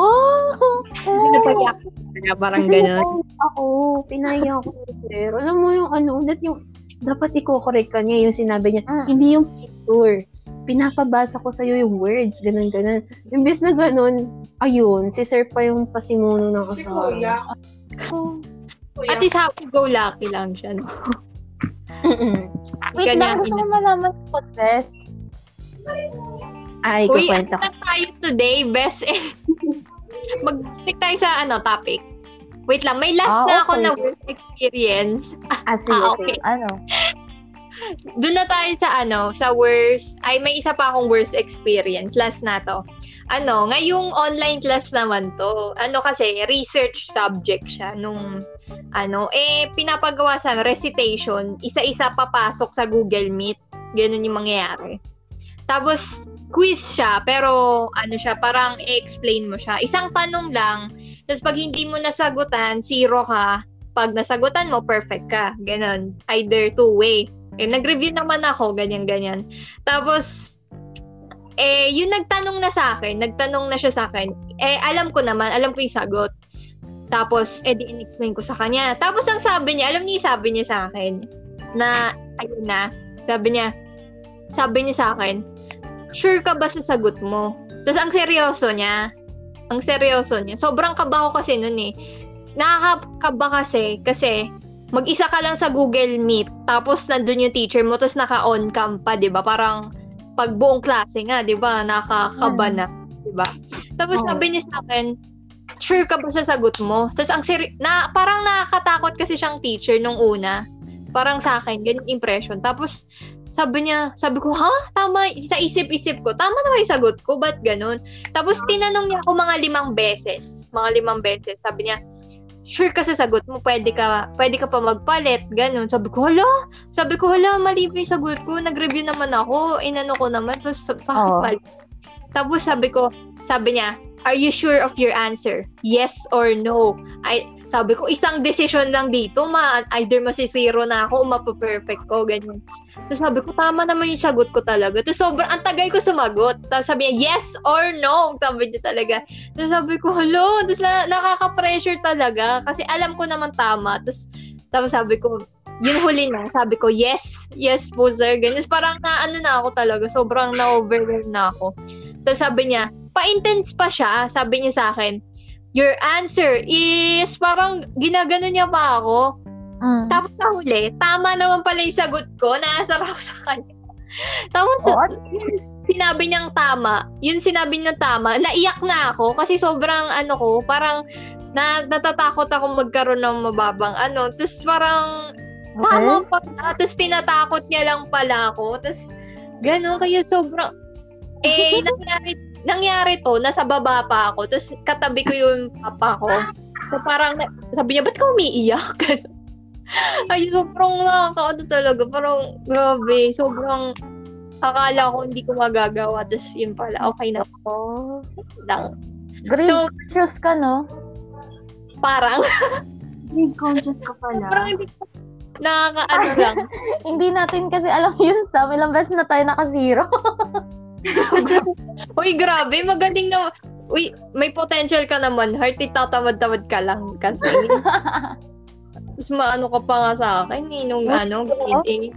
Oh! Hindi na pag-iyak na parang gano'n. Ako, pinayak ko. Pero alam mo yung ano, that yung, dapat i-correct ka niya yung sinabi niya. Ah. Hindi yung picture. Pinapabasa ko sa'yo yung words, gano'n, gano'n. Imbes na gano'n, ayun, si sir pa yung pasimuno ng asawa. Oh. At is happy go lucky lang siya, no? Wait Kanya, lang, gusto ko malaman yung podcast. Ay, Uy, kukwento ko. Uy, ano tayo today, best eh. Mag-stick tayo sa, ano, topic. Wait lang, may last ah, okay. na ako na worst experience. Ah, sige, ah, okay. Ano? Doon na tayo sa, ano, sa worst, ay, may isa pa akong worst experience. Last na to. Ano, ngayong online class naman to. Ano kasi, research subject siya nung, ano, eh, pinapagawa sa recitation, isa-isa papasok sa Google Meet. Ganun yung mangyayari. Tapos, quiz siya, pero, ano siya, parang i-explain mo siya. Isang tanong lang, tapos pag hindi mo nasagutan, zero ka. Pag nasagutan mo, perfect ka. Ganun. Either two-way. Eh, nag-review naman ako, ganyan-ganyan. Tapos, eh, yung nagtanong na sa akin, nagtanong na siya sa akin, eh, alam ko naman, alam ko yung sagot. Tapos, eh, di-explain ko sa kanya. Tapos, ang sabi niya, alam niya sabi niya sa akin, na, ayun na, sabi niya, sabi niya sa akin, sure ka ba sa sagot mo? Tapos, ang seryoso niya, ang seryoso niya, sobrang kaba ko kasi nun eh. Nakakaba kasi, kasi, mag-isa ka lang sa Google Meet, tapos, nandun yung teacher mo, tapos, naka-on-cam pa, diba? Parang, pag buong klase nga, di ba? Nakakaba na, di ba? Tapos, oh. sabi niya sa akin, sure ka ba sa sagot mo? Tapos, ang seri- na, parang nakakatakot kasi siyang teacher nung una. Parang sa akin, ganyan impression. Tapos, sabi niya, sabi ko, ha? Tama, sa isip-isip ko, tama naman yung sagot ko, ba't ganun? Tapos, tinanong niya ako mga limang beses. Mga limang beses. Sabi niya, sure kasi sagot mo, pwede ka, pwede ka pa magpalit, ganun. Sabi ko, hala? Sabi ko, hala, mali yung sagot ko. Nag-review naman ako, inano ko naman. Tapos, oh. Tapos sabi ko, sabi niya, are you sure of your answer? Yes or no? I... Sabi ko, isang decision lang dito, ma- either masisiro na ako o mapaperfect ko, ganyan. So sabi ko, tama naman yung sagot ko talaga. So sobrang, ang tagal ko sumagot. Tapos sabi niya, yes or no, sabi niya talaga. So sabi ko, hello, tapos na- nakaka-pressure talaga kasi alam ko naman tama. Tapos, tapos sabi ko, yun huli na, sabi ko, yes, yes po sir, ganyan. So parang na ano na ako talaga, sobrang na-overwhelmed na ako. Tapos sabi niya, pa-intense pa siya, sabi niya sa akin, your answer is parang ginagano niya pa ako. Mm. Tapos sa huli, tama naman pala yung sagot ko, naasar ako sa kanya. Tapos sinabi niyang tama, yun sinabi niya tama, naiyak na ako kasi sobrang ano ko, parang na, natatakot ako magkaroon ng mababang ano. Tapos parang okay. Tama pala, tapos tinatakot niya lang pala ako. Tapos gano'n kaya sobrang, eh nangyari Nangyari to, nasa baba pa ako. Tapos katabi ko yung papa ko. So parang, sabi niya, ba't ka umiiyak? Ay, sobrang nakaka-ano talaga. Parang, grabe. Sobrang, akala ko hindi ko magagawa. Tapos yun pala, okay na ako. Lang. Grade so, conscious ka, no? Parang. Grade conscious ka pala. Parang hindi ko, nakaka-ano lang. Hindi natin kasi alam yun, Sam. Ilang beses na tayo naka-zero. Uy, grabe, magaling na. Uy, may potential ka naman. Heart, itatamad-tamad ka lang kasi. Mas maano ka pa nga sa akin, eh, nung ano, grade eight.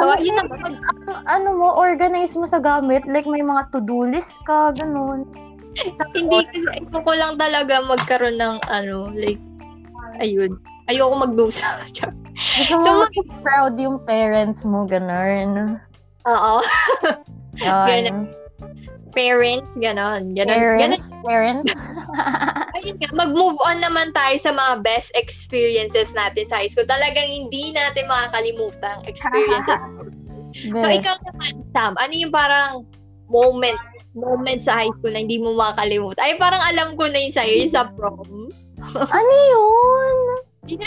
So, ano, yun naman. Mag- ano, ano mo, organize mo sa gamit. Like, may mga to-do list ka, ganun. Hindi, kasi ayoko lang talaga magkaroon ng, ano, like, ayun. Ayoko magdusa. Gusto so, mo mag- proud yung parents mo, ganun. Oo. Ganon. Parents, ganon. Ganon. Parents, ganon. Parents. Ayun nga, mag-move on naman tayo sa mga best experiences natin sa high school. Talagang hindi natin makakalimutan experiences. So, ikaw naman, Sam, ano yung parang moment, moment sa high school na hindi mo makakalimutan? Ay, parang alam ko na yun sa'yo, yun sa prom. Ano yun?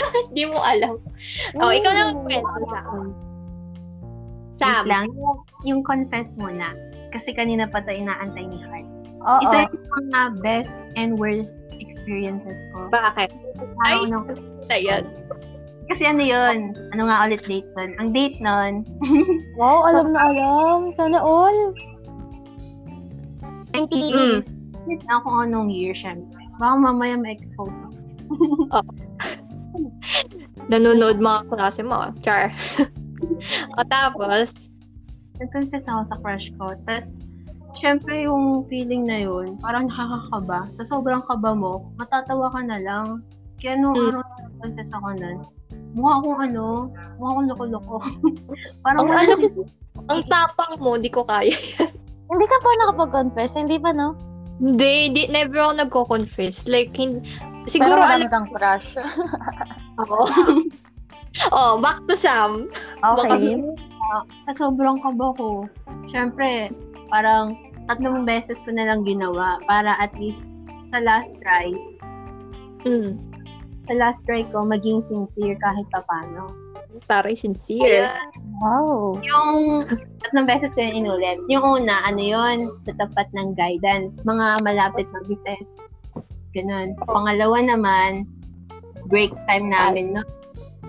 Hindi mo alam. Oh, ikaw naman kwento sa akin. Sam. Lang, yung, yung confess muna. Kasi kanina pa ito inaantay ni Heart. Oh, Isa oh. yung mga best and worst experiences ko. Bakit? Ay, ano, yan. Kasi ano yun? Ano nga ulit date nun? Ang date nun. Wow, alam na alam. Sana all. twenty-eight. Mm. Ako anong year siya. Baka mamaya ma-expose ako. Oh. Nanonood mga klase mo. Char. O tapos nag-confess ako sa crush ko. Tapos syempre yung feeling na yun, parang nakakakaba. Sa so, sobrang kaba mo, matatawa ka na lang. Kaya nung mm. araw nag-confess ako nun, mukha akong ano, mukha akong loko-loko. Parang ang, ano, ang tapang mo, hindi ko kaya. Hindi ka pa nakapag-confess? Hindi pa, no? Hindi, hindi, never ako nagko-confess. Like, hindi, siguro alam kang crush. Oo. Oh, back to Sam. Okay. Sa sobrang kaba ko, syempre, parang tatlong beses ko na lang ginawa para at least sa last try, mm. sa last try ko, maging sincere kahit pa paano. Taray, sincere. Kaya, wow. Yung tatlong beses ko yun inulit. Yung una, ano yun, sa tapat ng guidance, mga malapit na bises. Ganun. Pangalawa naman, break time namin, no?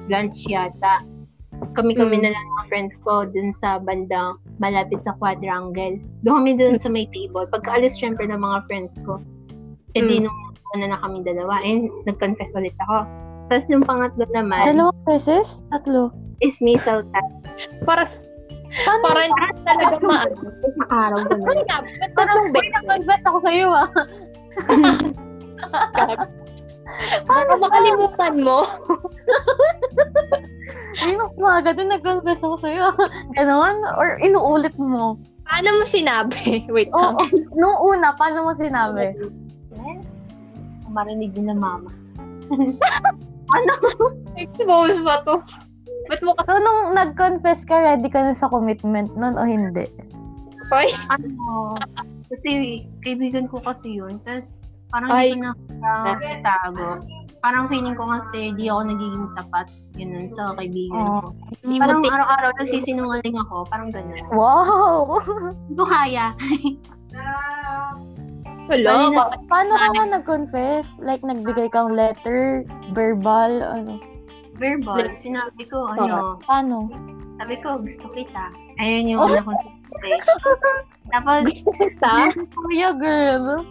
Lunch yata. Kami-kami mm. na lang mga friends ko dun sa bandang malapit sa quadrangle. Doon kami dun sa may table. Pagkaalis syempre ng mga friends ko. E di mm. nung una na kami dalawa. Eh, nag-confess ulit ako. Tapos yung pangatlo naman. Dalawang beses? Tatlo? Is me so time. Para... Paano? Para hindi talaga maano. Sa araw ko na. Parang nag-confess ako sa'yo ah. Paano makalimutan mo? Ay, magkwaga din, nag-confess ako sa'yo. Ganon? Or inuulit mo? Paano mo sinabi? Wait, oh, oh. Nung una, paano mo sinabi? Eh, marinig din na mama. Ano? Expose ba to? Ba't mo kasi... So, nung nag-confess ka, ready ka na sa commitment nun o hindi? Hoy? Ano? Kasi, kaibigan ko kasi yun. Tapos, parang Ay. Hindi ko nakatago. Parang feeling ko kasi, di ako nagiging tapat. Ganun, sa kaibigan ko. Oh. Parang take... araw-araw nagsisinungaling ako. Parang ganun. Wow! Hindi ko kaya. Hello? Paano, paano ka nga nag-confess? Like, nagbigay kang letter? Verbal? Ano? Verbal, sinabi ko, ano, paano? Sabi ko, gusto kita. Ayun yung una kong sinabi. Tapos, gusto kita? Kuya, girl.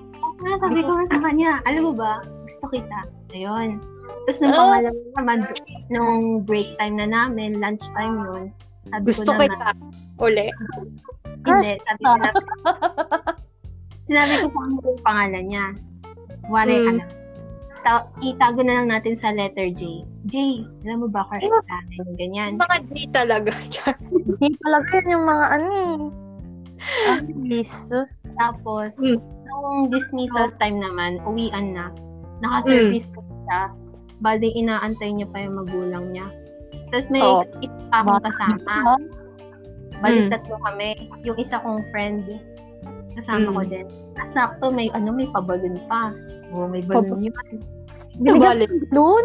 Sabi ko sa kanya, alam mo ba, gusto kita. Ayun. Tapos, nung pangalawa naman, nung break time na namin, lunch time yun, sabi gusto ko naman. Gusto kita? Uli? Hindi, sabi ko naman. Sinabi ko kung ano yung pangalan niya. Walay ka naman. Ta- itago na lang natin sa letter J. J, alam mo ba, crush ka sa akin? Ganyan. Mga J talaga. J talaga yun yung mga ano eh. At least. Tapos, mm. nung dismissal time naman, uwian na. Nakaservice mm. ko siya. Bali, inaantay niya pa yung magulang niya. Tapos may oh. isa pa akong kasama. Bali, mm. tatlo kami. Yung isa kong friend, kasama mm. ko din. Sakto, may ano, may pabalon pa. Oo, oh, may balloon yun. Balik. Balloon?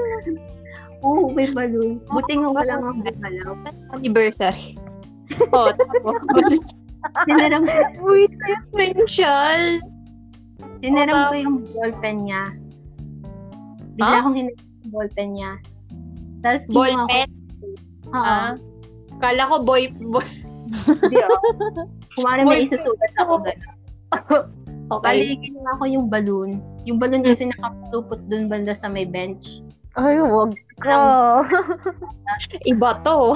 Oo, may balloon. Buti nga wala nga galaw. Anniversary. Oo, tapos. Tinarang ko. Uy, special. Tinarang ko yung ballpen niya. Bigla huh? kong hinarang yung ballpen niya. Tapos ballpen? Oo. Uh-huh. Kala ko boy... Hindi ako. Kumari may isusulat ako gano'n. Okay. Balikin na ako yung balloon. Yung balloon kasi nakatupot dun banda sa may bench. Ay, wag ka. Iba to.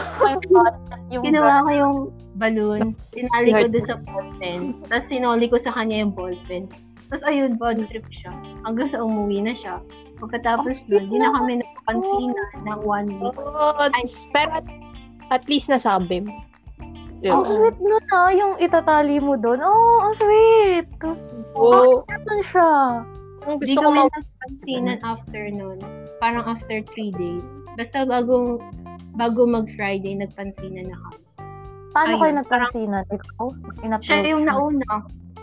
Ginawa ko yung balloon. Tinali ko dun sa ballpen. Tapos sinoli ko sa kanya yung ballpen. Tapos ayun, bad trip siya. Hanggang sa umuwi na siya. Pagkatapos oh, dun, hindi na kami napapansinan oh. ng one week. Oh, Ay, pero at least nasabi mo. Ang yeah. oh, sweet nun ha, yung itatali mo doon. Oo, oh, ang sweet. Oo. Oh. Bakit natin siya? Hindi ko may napansinan after nun. Parang after three days. Basta bago, bago mag-Friday, nagpansinan na kami. Paano Ayun, kayo nagpansinan? Ikaw? Siya yung nauna.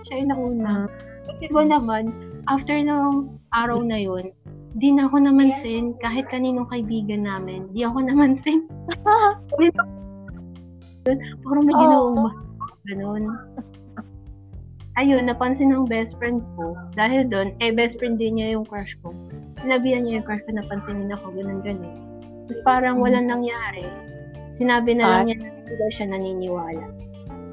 Siya yung nauna. Kasi ko naman, after nung araw na yun, di na ako namansin. Kahit kaninong kaibigan namin, di ako namansin. Parang may ginawang oh. masama, ganun. Ayun, napansin ng best friend ko. Dahil doon, eh, best friend din niya yung crush ko. Sinabihan niya yung crush ko, napansinin ako, ganun, ganun. Tapos parang hmm. walang nangyari. Sinabi na lang Ay. Niya na hindi siya naniniwala.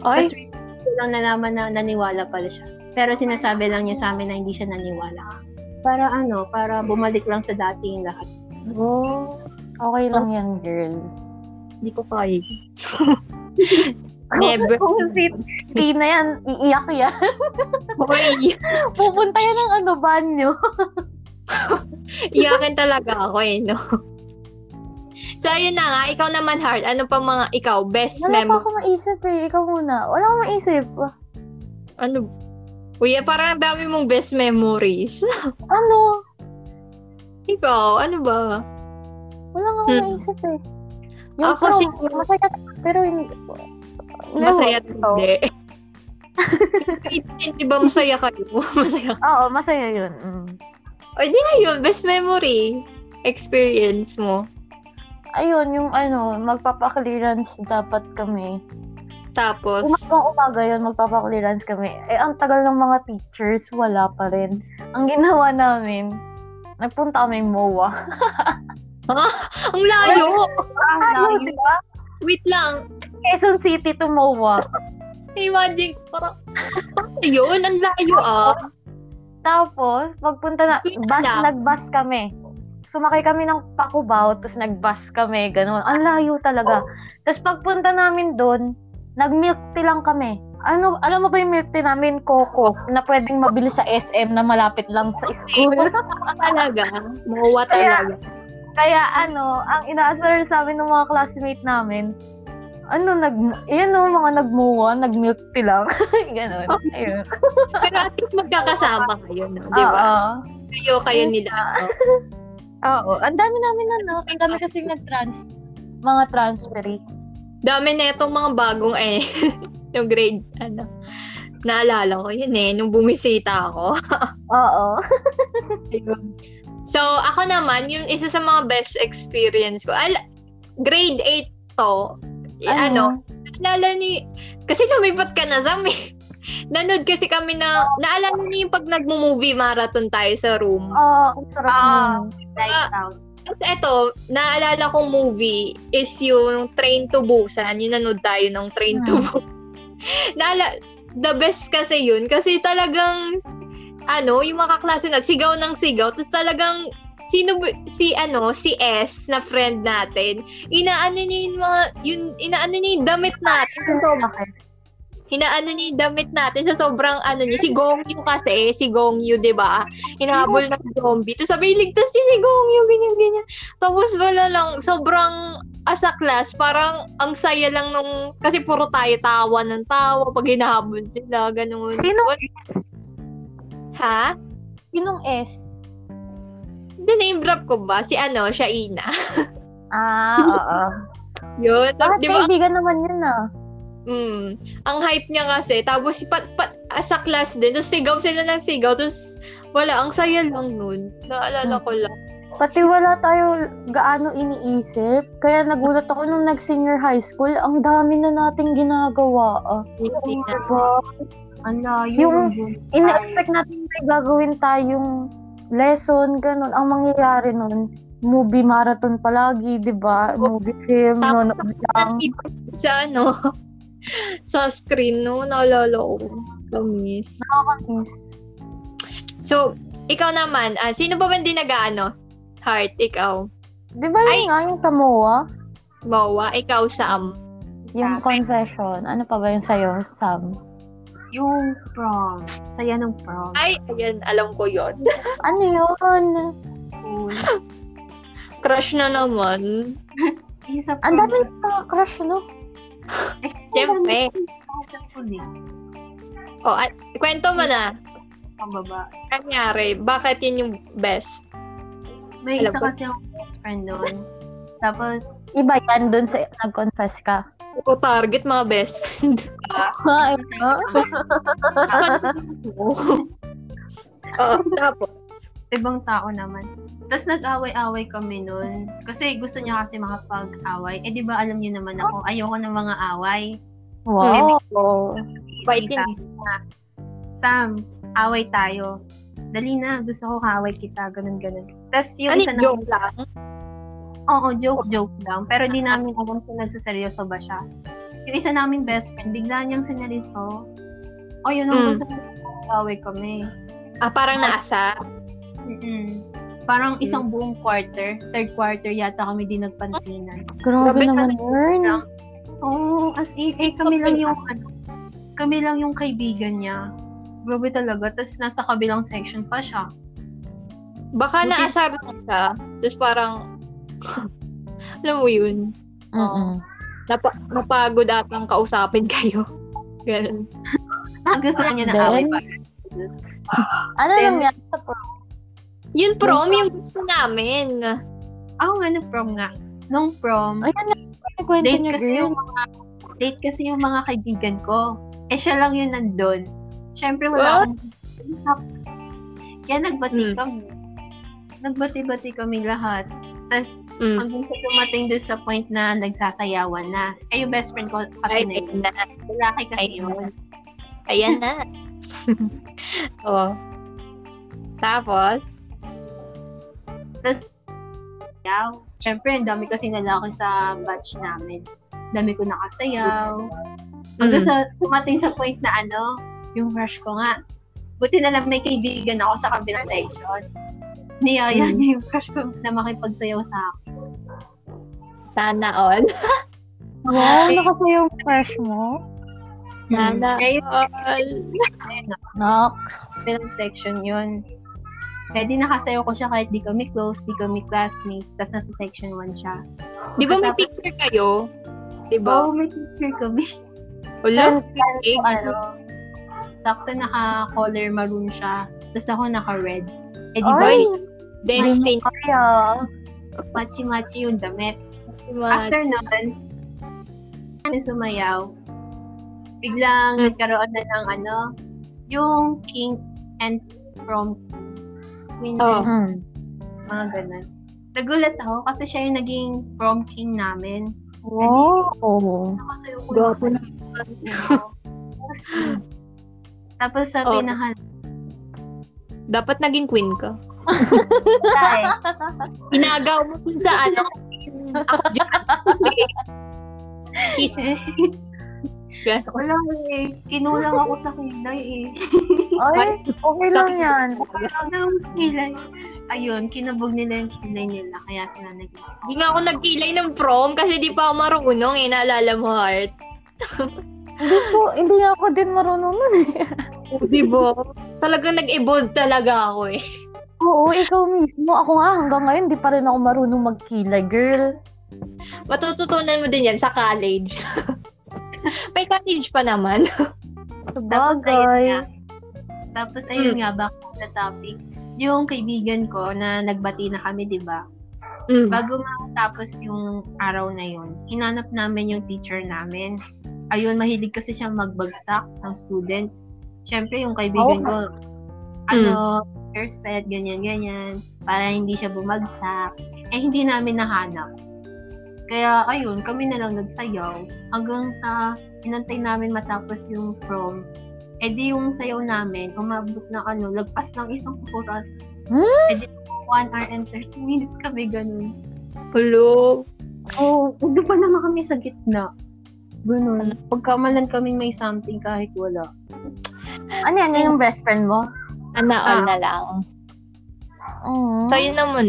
Ay? Tapos rin lang nalaman na naniwala pala siya. Pero sinasabi lang niya sa amin na hindi siya naniwala. Para ano, para bumalik lang sa dating lahat. Oh, okay lang oh. yan, girl. Hindi ko kaya. Never. Kung si Tina yan, iiyak yan. Hoy. Pupunta yan ng ano, banyo. Iyakin talaga ako eh, no? So, ayun na nga. Ikaw naman, Heart. Ano pa mga ikaw? Best memory? Wala pa ako maisip eh. Ikaw muna. Wala akong maisip. Ano? Uy, parang dami mong best memories. Ano? Ikaw, ano ba? Wala nga akong hmm. maisip eh. Yung ako so, siguro. Masaya, pero hindi. No, masaya no. Hindi. Hindi ba masaya kayo? Masaya. Oo, masaya yun. Mm. O, di na yun. Best memory. Experience mo. Ayun, yung ano, magpapaklearance dapat kami. Tapos? Umagang-umaga yun, magpapaklearance kami. Eh, ang tagal ng mga teachers, wala pa rin. Ang ginawa namin, nagpunta kami M O A. Ha? Ang layo! Ang layo, di ba? Wait lang. Quezon City to M O A. Imagine, parang, yun, ang layo ah. Tapos, pagpunta na, bus, nag-bus kami. Sumakay kami ng Pacubao, tapos nag-bus kami, gano'n. Ang layo talaga. Oh. Tapos pagpunta namin doon, nag-milk tea lang kami. Ano, alam mo ba yung milk tea namin, Coco, na pwedeng mabili sa S M na malapit lang sa school? Talaga, M O A talaga. Kaya ano, ang inaasar sa amin ng mga classmate namin, ano, nag, yun o, mga nag-M O A, nag-milk tea lang. Ganon. Ayun. Pero at least magkakasama kayo, no? Di ba? Kayo, kayo nila. Oo, ang dami namin na, no? Ang dami kasing nag-trans, mga transferee. Dami na itong mga bagong eh. Yung grade, ano, naalala ko yun eh, nung bumisita ako. Oo. So, ako naman, yung isa sa mga best experience ko, al- grade eight to, ano, ano naalala ni, kasi lumipot ka na, Sam, eh. Nanood kasi kami na, naalala niyo yung pag nagmo-movie marathon tayo sa room. Oo, oh, sarap. Uh, eto, naalala kong movie is yung Train to Busan. Yung nanood tayo ng Train hmm. to Busan. Naala- the best kasi yun. Kasi talagang, ano, yung mga kaklase na sigaw ng sigaw. Tapos talagang, sino, si ano, si S na friend natin, inaano niya yung mga, yun, inaano niya yung damit natin. Bakit? Hinaano niya yung damit natin sa so, sobrang ano niya. Si Gongyu kasi, si Gongyu, diba? Hinahabol ng zombie. Tapos sabi, ligtas niya si Gongyu, ganyan, ganyan. Tapos wala lang, sobrang as a class, parang ang saya lang nung, kasi puro tayo tawa ng tawa pag hinahabol sila, ganun. Sinong S? Ha? Sinong S? Hindi, name drop ko ba? Si ano, siya Ina. Ah, oo. Yun. Bakit diba, kaibigan naman yun ah. Mm. Ang hype niya kasi. Tapos pat, pat, sa class din. Tapos sigaw sila ng sigaw. Tapos wala. Ang saya lang nun. Naalala ko lang. Pati wala tayo gaano iniisip. Kaya nagulat ako nung nag-senior high school. Ang dami na nating ginagawa. Ah. Yung, ano, yung, yung ina-expect natin may gagawin tayong lesson. Ganun. Ang mangyayari nun. Movie marathon palagi, di ba? Movie film. Tapos sa ano. Sa screen, no? Naalala ko. Kamiss. Nakakamiss. So, ikaw naman, uh, sino ba ba din nag-ano? Heart, ikaw. Di ba yun nga, yung sa M O A? M O A, ikaw, Sam. Yung confession. Ano pa ba yung sa'yo, Sam? Yung prom. Saya ng prom. Ay, ayan, alam ko yun. Ano yun? Crush na naman. Ang daming crush, no? Eh, siyempre. Oh, at, kwento mo na. Pambaba. Kanyari, bakit yun yung best? May alam isa ko kasi yung best friend doon. Tapos, iba yan doon sa nag-confess ka. O target mga best friend. Ha, ito? Oo, tapos. Ibang tao naman. Tapos nag-away-away kami nun. Kasi gusto niya kasi makapag-away. Eh, di ba alam niyo naman ako, ayoko ng mga away. Wow! So, pwede na. Sam, away tayo. Dali na, gusto ko away kita. Ganun, ganun. Tapos yung ano, isa na... joke lang? Oo, joke, joke lang. Pero di namin alam kung nagsaseryoso ba siya. Yung isa namin best friend, bigla niyang sineryoso. O, oh, yun ang mm. gusto ko, away kami. Ah, parang naasa? Mm-mm. Parang isang buong quarter, third quarter yata kami din nagpansinan. Grabe naman yun. Oo, oh, as in, eh, kami lang yung, ano, kami lang yung kaibigan niya. Grabe talaga, tapos nasa kabilang section pa siya. Baka okay. Naasar lang siya, tapos parang, alam mo yun. Oo. Napa- napagod at lang kausapin kayo. Ganun. Gusto niya na away pa. Ano lang yan sa pro? Yun prom, yung gusto namin. Oo nga, nung prom nga. Nung prom, ay, date, kasi yung mga, date kasi yung mga kaibigan ko. Eh, siya lang yun nandun. Siyempre, wala akong... Kaya nagbati mm. kami. Nagbati-bati kami lahat. Tapos, mm. hanggang sa tumating doon sa point na nagsasayawan na. Eh, yung best friend ko kasi ay, na yun. Malaki kasi ay, yun. Ayan na. Oo. Oh. Tapos? Tapos, sayaw. Siyempre, ang dami kasi nalaki sa batch namin. Dami ko nakasayaw. Hanggang mm. sa tumating sa point na ano, yung crush ko nga. Buti na lang may kaibigan ako sa kabilang section. Niyaya mm. niya yung crush ko na makipagsayaw sa akin. Sana all. Wow, okay. Nakasayaw yung crush mo? Sana hmm. all. Nox. Kabilang section yun. Kaya di nakasayaw ko siya kahit di kami close, di kami classmates, tapos nasa section one siya. Di ba may picture kayo? Di ba? Oo, oh, may picture kami. Wala? So, ano, sakto naka-color maroon siya, tapos ako naka-red. Eh di ba? Destination. Machi-machi yung damit. Machi-machi. After nun, sumayaw. Biglang mm. nagkaroon na ng ano, yung king and from queen. Oh. Mm. Mga ganun. Nagulat ako kasi siya yung naging prom king namin. Wow! Oo. Gwapo na. Tapos sa oh. pinahal. Dapat naging queen ka. Pinagaw mo kung saan ako. Ako dyan. Kiss eh. Wala eh. Kinulang ako sa kilay eh. Ay, okay lang yan. Okay lang kilay. Ayun, kinabog nila yung kilay nila. Kaya sila naging... Hindi nga ako nagkilay ng prom kasi di pa ako marunong eh. Naalala mo, Heart? Hindi po. Hindi ako din marunong nun eh. O, diba? Talagang nag-evolve talaga ako eh. Oo, ikaw mismo. Ako nga hanggang ngayon, di pa rin ako marunong magkilay, girl. Matututunan mo din yan sa college. May college pa naman. Tapos ayun nga. Tapos ayun mm. nga, back to the topic. Yung kaibigan ko na nagbati na kami, di ba? Mm. Bago matapos yung araw na yun, hinanap namin yung teacher namin. Ayun, mahilig kasi siya magbagsak ng students. Siyempre, yung kaibigan oh. ko, ano, mm. respect, ganyan-ganyan, para hindi siya bumagsak. Eh, hindi namin nahanap. Kaya, ayun, kami na lang nagsayaw hanggang sa inantay namin matapos yung prom. E di yung sayaw namin, umabot na ano, lagpas ng isang oras. Hmm? E di one hour and thirty minutes kami, ganun. Hello? Oo, oh, hindi pa naman kami sa gitna. Ganun. Pagkamalan kaming may something kahit wala. Ano yan? Yung best friend mo? Ana, all ah. na lang. Mm. So, yun naman.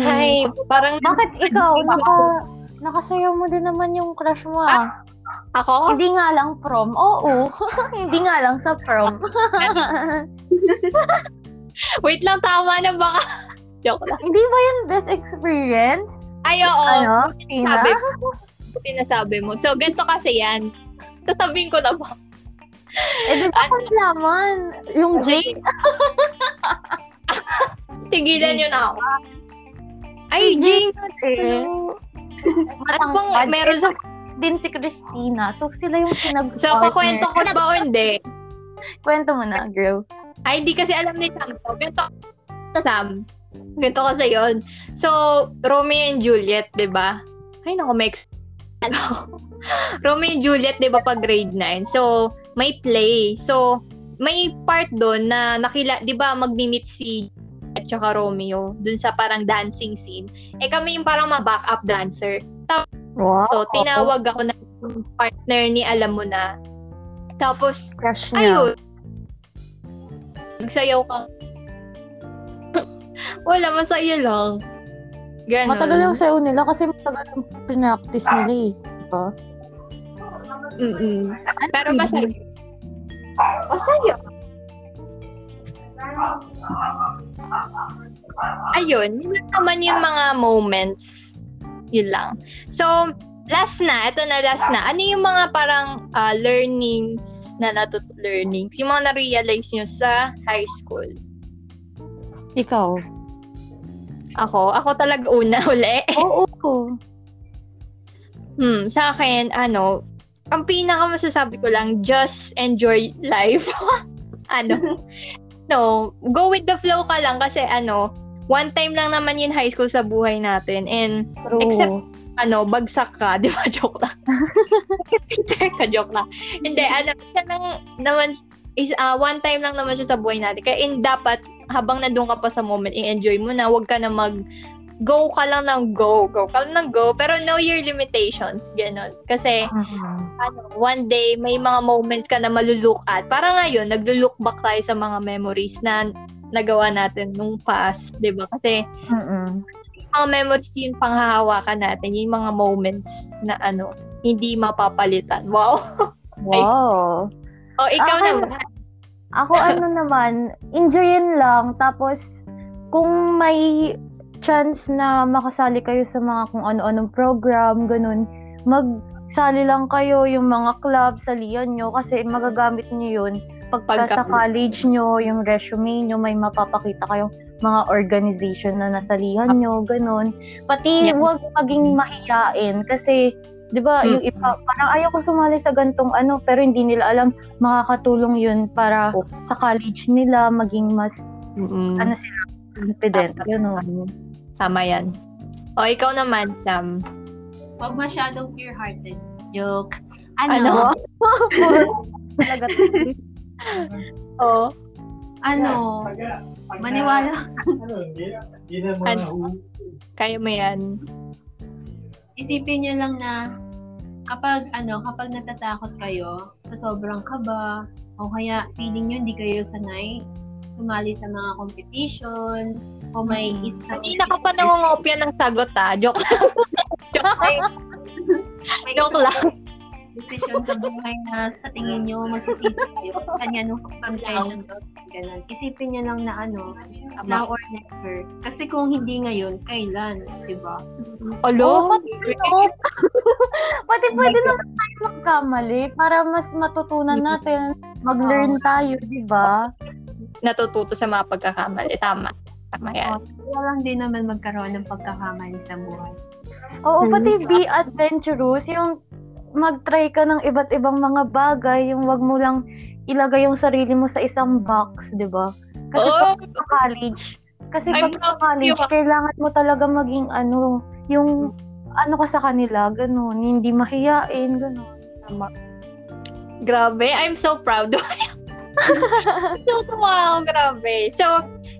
Hmm. Ay, parang... Bakit ikaw? Naka, nakasayaw mo din naman yung crush mo ah. ah. Ako? Hindi nga lang prom. Oo. Hindi nga lang sa prom. Wait lang, tama na baka. Joke lang. Hindi ba yung best experience? Ay, oo. Ano? Tina? Buti na sabi mo. So, ganito kasi yan. Sasabihin ko na ba? Eh, dito ko naman. Yung Jane. Tigilan yun ako. Ay, Jane. Ano bang meron sa... din si Christina. So, sila yung pinag- So, kukwento ko na ba o hindi? Kwento mo na, girl. Ay, hindi kasi alam ni Sam. Kwento ko, Sam. Kwento ko sa yon. So, Romeo and Juliet, di ba? Ay, naku, may ex... Romeo and Juliet, di ba, pag grade nine? So, may play. So, may part doon na nakila... Di ba, mag-meet si at saka Romeo dun sa parang dancing scene. Eh, kami yung parang ma-backup dancer. Tapos, wow. So, tinawag ako na partner ni alam mo na. Tapos, crush niya. Ayun. Nagsayaw ka. Wala, masaya lang. Ganon. Matagal yung sayo nila kasi matagal yung pinractice nila eh. Diba? Mm-mm. Pero masaya. Masaya. Ayun. Yun naman yung mga moments. Yun lang. So, last na. Ito na, last na. Ano yung mga parang uh, learnings na natuto learnings? Yung mga na-realize nyo sa high school? Ikaw? Ako? Ako talaga una uli. Oo. oo. Hmm, sa akin, ano, ang pinaka masasabi ko lang, just enjoy life. ano? No, go with the flow ka lang kasi ano, one time lang naman yun high school sa buhay natin. And, true. Except, ano, bagsak ka. Di ba? Joke lang. Teacher ka, joke lang. Hindi, ano, isa lang naman, is, uh, one time lang naman siya sa buhay natin. Kaya, in, dapat, habang nandun ka pa sa moment, i-enjoy mo na. Huwag ka na mag, go ka lang ng go. Go ka lang ng go. Pero, know your limitations. Ganon. Kasi, uh-huh. ano, one day, may mga moments ka na malulook at. Para ngayon, naglulook back tayo sa mga memories na, nagawa natin nung past, di ba? Kasi, mm-mm. yung mga memories yung panghahawakan natin, yung mga moments na ano, hindi mapapalitan. Wow! Wow! O, oh, ikaw ako, naman. Ako ano naman, enjoyin lang, tapos, kung may chance na makasali kayo sa mga kung ano-anong program, ganun, magsali lang kayo yung mga club, salihan nyo, kasi magagamit nyo yun. Pagka sa college nyo, yung resume nyo, may mapapakita kayong, mga organization na nasalihan nyo, ganun. Pati yeah. Huwag maging mahiyain kasi, di ba, mm-hmm. yung iba, parang ayaw ko sumali sa gantong ano, pero hindi nila alam makakatulong yun para oh. sa college nila, maging mas, mm-hmm. ano sila, confident. Ah, ganun. Sama yan. O, ikaw naman, Sam. Huwag masyadong pure-hearted. Joke. Ano? Puro talaga. Oo. Ano? Maniwala. Ano? Kaya mo yan. Isipin nyo lang na kapag ano, kapag natatakot kayo sa sobrang kaba o kaya feeling nyo hindi kayo sanay sumali sa mga competition o may isa. Hindi na ka pa nangungopia ng sagot ah. Joke. Joke. May joke lang. Decision sa buhay na sa tingin nyo magsisisi kayo. Kanya nung pag-ayon. Isipin nyo lang na ano, now or never. Kasi kung hindi ngayon, kailan? Diba? Alo? Oh, pati oh. Pati pwede naman tayo magkamali para mas matutunan natin. Mag-learn tayo, diba? Natututo sa mga pagkakamali. Tama. Tama yan. Oh, walang din naman magkaroon ng pagkakamali sa buhay. Oo, hmm. Pati be adventurous. Yung mag-try ka ng iba't ibang mga bagay, yung wag mo lang ilagay yung sarili mo sa isang box, di ba? Kasi oh, pag college, kasi I'm pag college, kailangan mo talaga maging ano, yung ano ka sa kanila, ganun, hindi mahiyain, ganun. Sama. Grabe, I'm so proud of you. So, wow, grabe. So,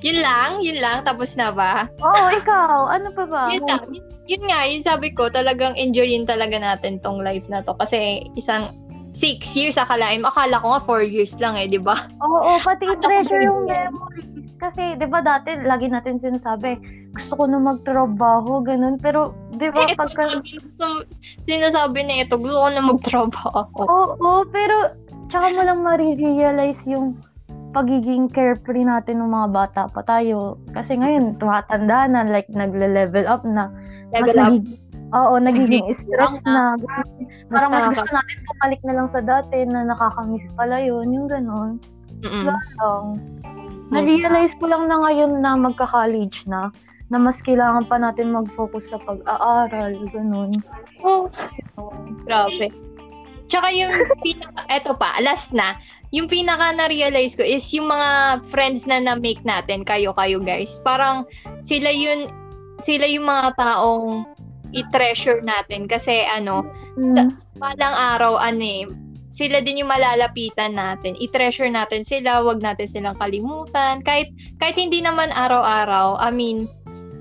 yun lang, yun lang, tapos na ba? Oo, ikaw, ano pa ba? Yun lang, yun yun nga, yun sabi ko, talagang enjoyin talaga natin tong life na to. Kasi isang six years akalain, akala ko nga four years lang eh, di ba? Oo, oo, pati treasure yung memories. Kasi, di ba dati, lagi natin sinasabi, gusto ko na magtrabaho, ganun. Pero, di ba, eh, pagka... So, sinasabi na ito, gusto ko na magtrabaho. Oo, oo, pero, tsaka mo lang marirealize yung pagiging carefree natin ng mga bata pa tayo. Kasi ngayon, tumatanda na, like, nagle-level up na. Level mas up? Nagig- Oo, nagiging stress na. na. Parang mas gusto natin pumalik na lang sa dati na nakakamiss pala yun. Yung ganun. Lang. Na-realize ko lang na ngayon na magka-college na, na mas kailangan pa natin mag-focus sa pag-aaral. Ganun. Oh, grabe. Tsaka yung pinaka, eto pa, last na. Yung pinaka na-realize ko is yung mga friends na na-make natin, kayo-kayo guys. Parang sila yun, sila yung mga taong i-treasure natin. Kasi ano, mm. sa, sa palang araw, ano eh, sila din yung malalapitan natin. I-treasure natin sila, wag natin silang kalimutan. Kahit, kahit hindi naman araw-araw, I mean,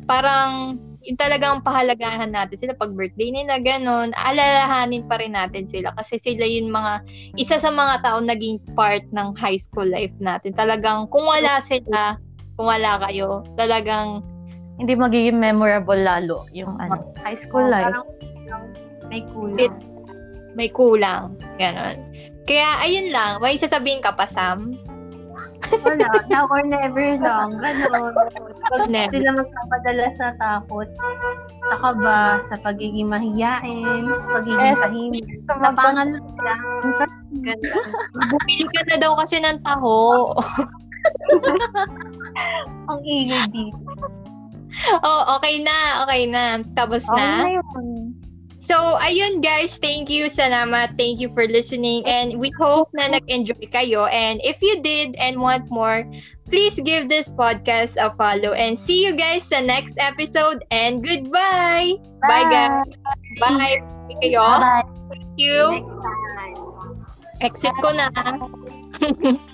parang yung talagang pahalagahan natin sila pag birthday nila, ganun, alalahanin pa rin natin sila kasi sila yun mga, isa sa mga tao naging part ng high school life natin. Talagang, kung wala sila, kung wala kayo, talagang hindi magiging memorable lalo yung ano, high school oh, life. May kulang. It's, may kulang. Ganun. Kaya, ayun lang. May sasabihin ka pa, Sam? Wala. Now or never lang. Ganun. Never. Sila magpapadala sa takot, sa kaba, sa pagiging mahiyain, sa pagiging yes, tahimik, sa mapangalan lang. Ganun. Bumili ka na daw kasi ng taho. Ang ingay dito. Oh, okay na. Okay na. Tapos oh, na. Ngayon. So, ayun guys, thank you, salamat, thank you for listening, and we hope na nag-enjoy kayo, and if you did and want more, please give this podcast a follow, and see you guys sa next episode, and goodbye! Bye, bye guys! Bye! Bye kayo! Bye. Thank you! Next time. Exit ko na!